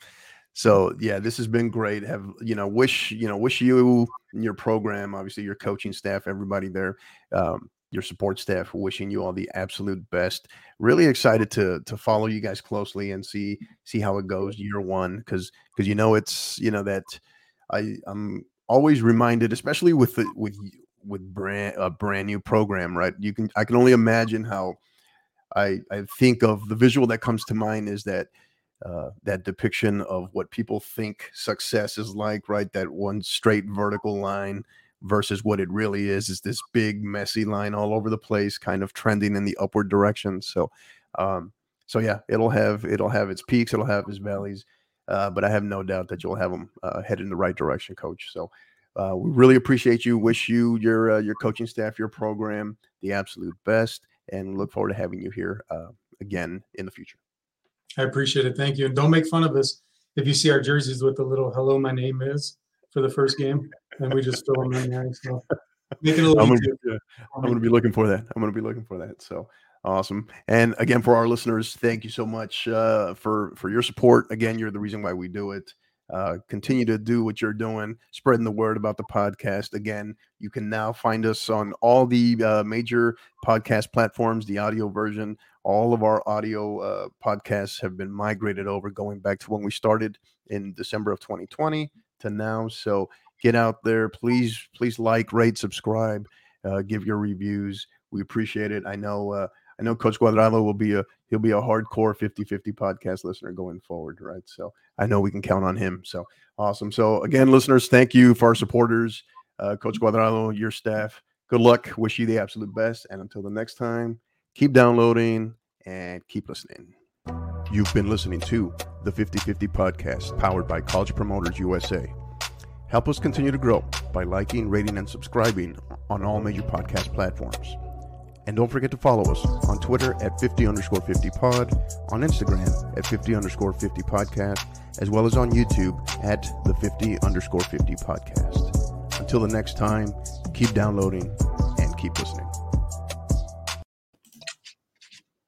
So yeah, this has been great. Have you know? Wish you know. Wish you and your program, obviously your coaching staff, everybody there, um, your support staff, wishing you all the absolute best. Really excited to to follow you guys closely and see see how it goes year one, because because you know it's you know that I I'm always reminded, especially with the, with with brand a brand new program, right? You can I can only imagine how I I think of the visual that comes to mind is that uh, that depiction of what people think success is like, right? That one straight vertical line. Versus what it really is, is this big, messy line all over the place, kind of trending in the upward direction. So um, So yeah, it'll have it'll have its peaks, it'll have its valleys, uh, but I have no doubt that you'll have them uh, head in the right direction, Coach. So uh, we really appreciate you. Wish you, your uh, your coaching staff, your program, the absolute best, and look forward to having you here uh, again in the future. I appreciate it. Thank you. And don't make fun of us if you see our jerseys with the little "Hello, my name is" for the first game, and we just throw them in there. So make it a little I'm easier. Gonna, I'm going to be looking for that. I'm going to be looking for that. So. Awesome. And again, for our listeners, thank you so much uh, for, for your support. Again, you're the reason why we do it. Uh, continue to do what you're doing, spreading the word about the podcast. Again, you can now find us on all the uh, major podcast platforms, the audio version. All of our audio uh, podcasts have been migrated over, going back to when we started in December of twenty twenty to now. So get out there. Please, please like, rate, subscribe, uh, give your reviews. We appreciate it. I know uh, I know Coach Cuadrado will be a he'll be a hardcore fifty-fifty podcast listener going forward, right? So I know we can count on him. So awesome. So again, listeners, thank you for our supporters. Uh, Coach Cuadrado, your staff, good luck. Wish you the absolute best. And until the next time, keep downloading and keep listening. You've been listening to the fifty-fifty Podcast, powered by College Promoters U S A. Help us continue to grow by liking, rating, and subscribing on all major podcast platforms. And don't forget to follow us on Twitter at fifty underscore fifty pod, on Instagram at fifty underscore fifty podcast, as well as on YouTube at the fifty underscore fifty podcast. Until the next time, keep downloading and keep listening.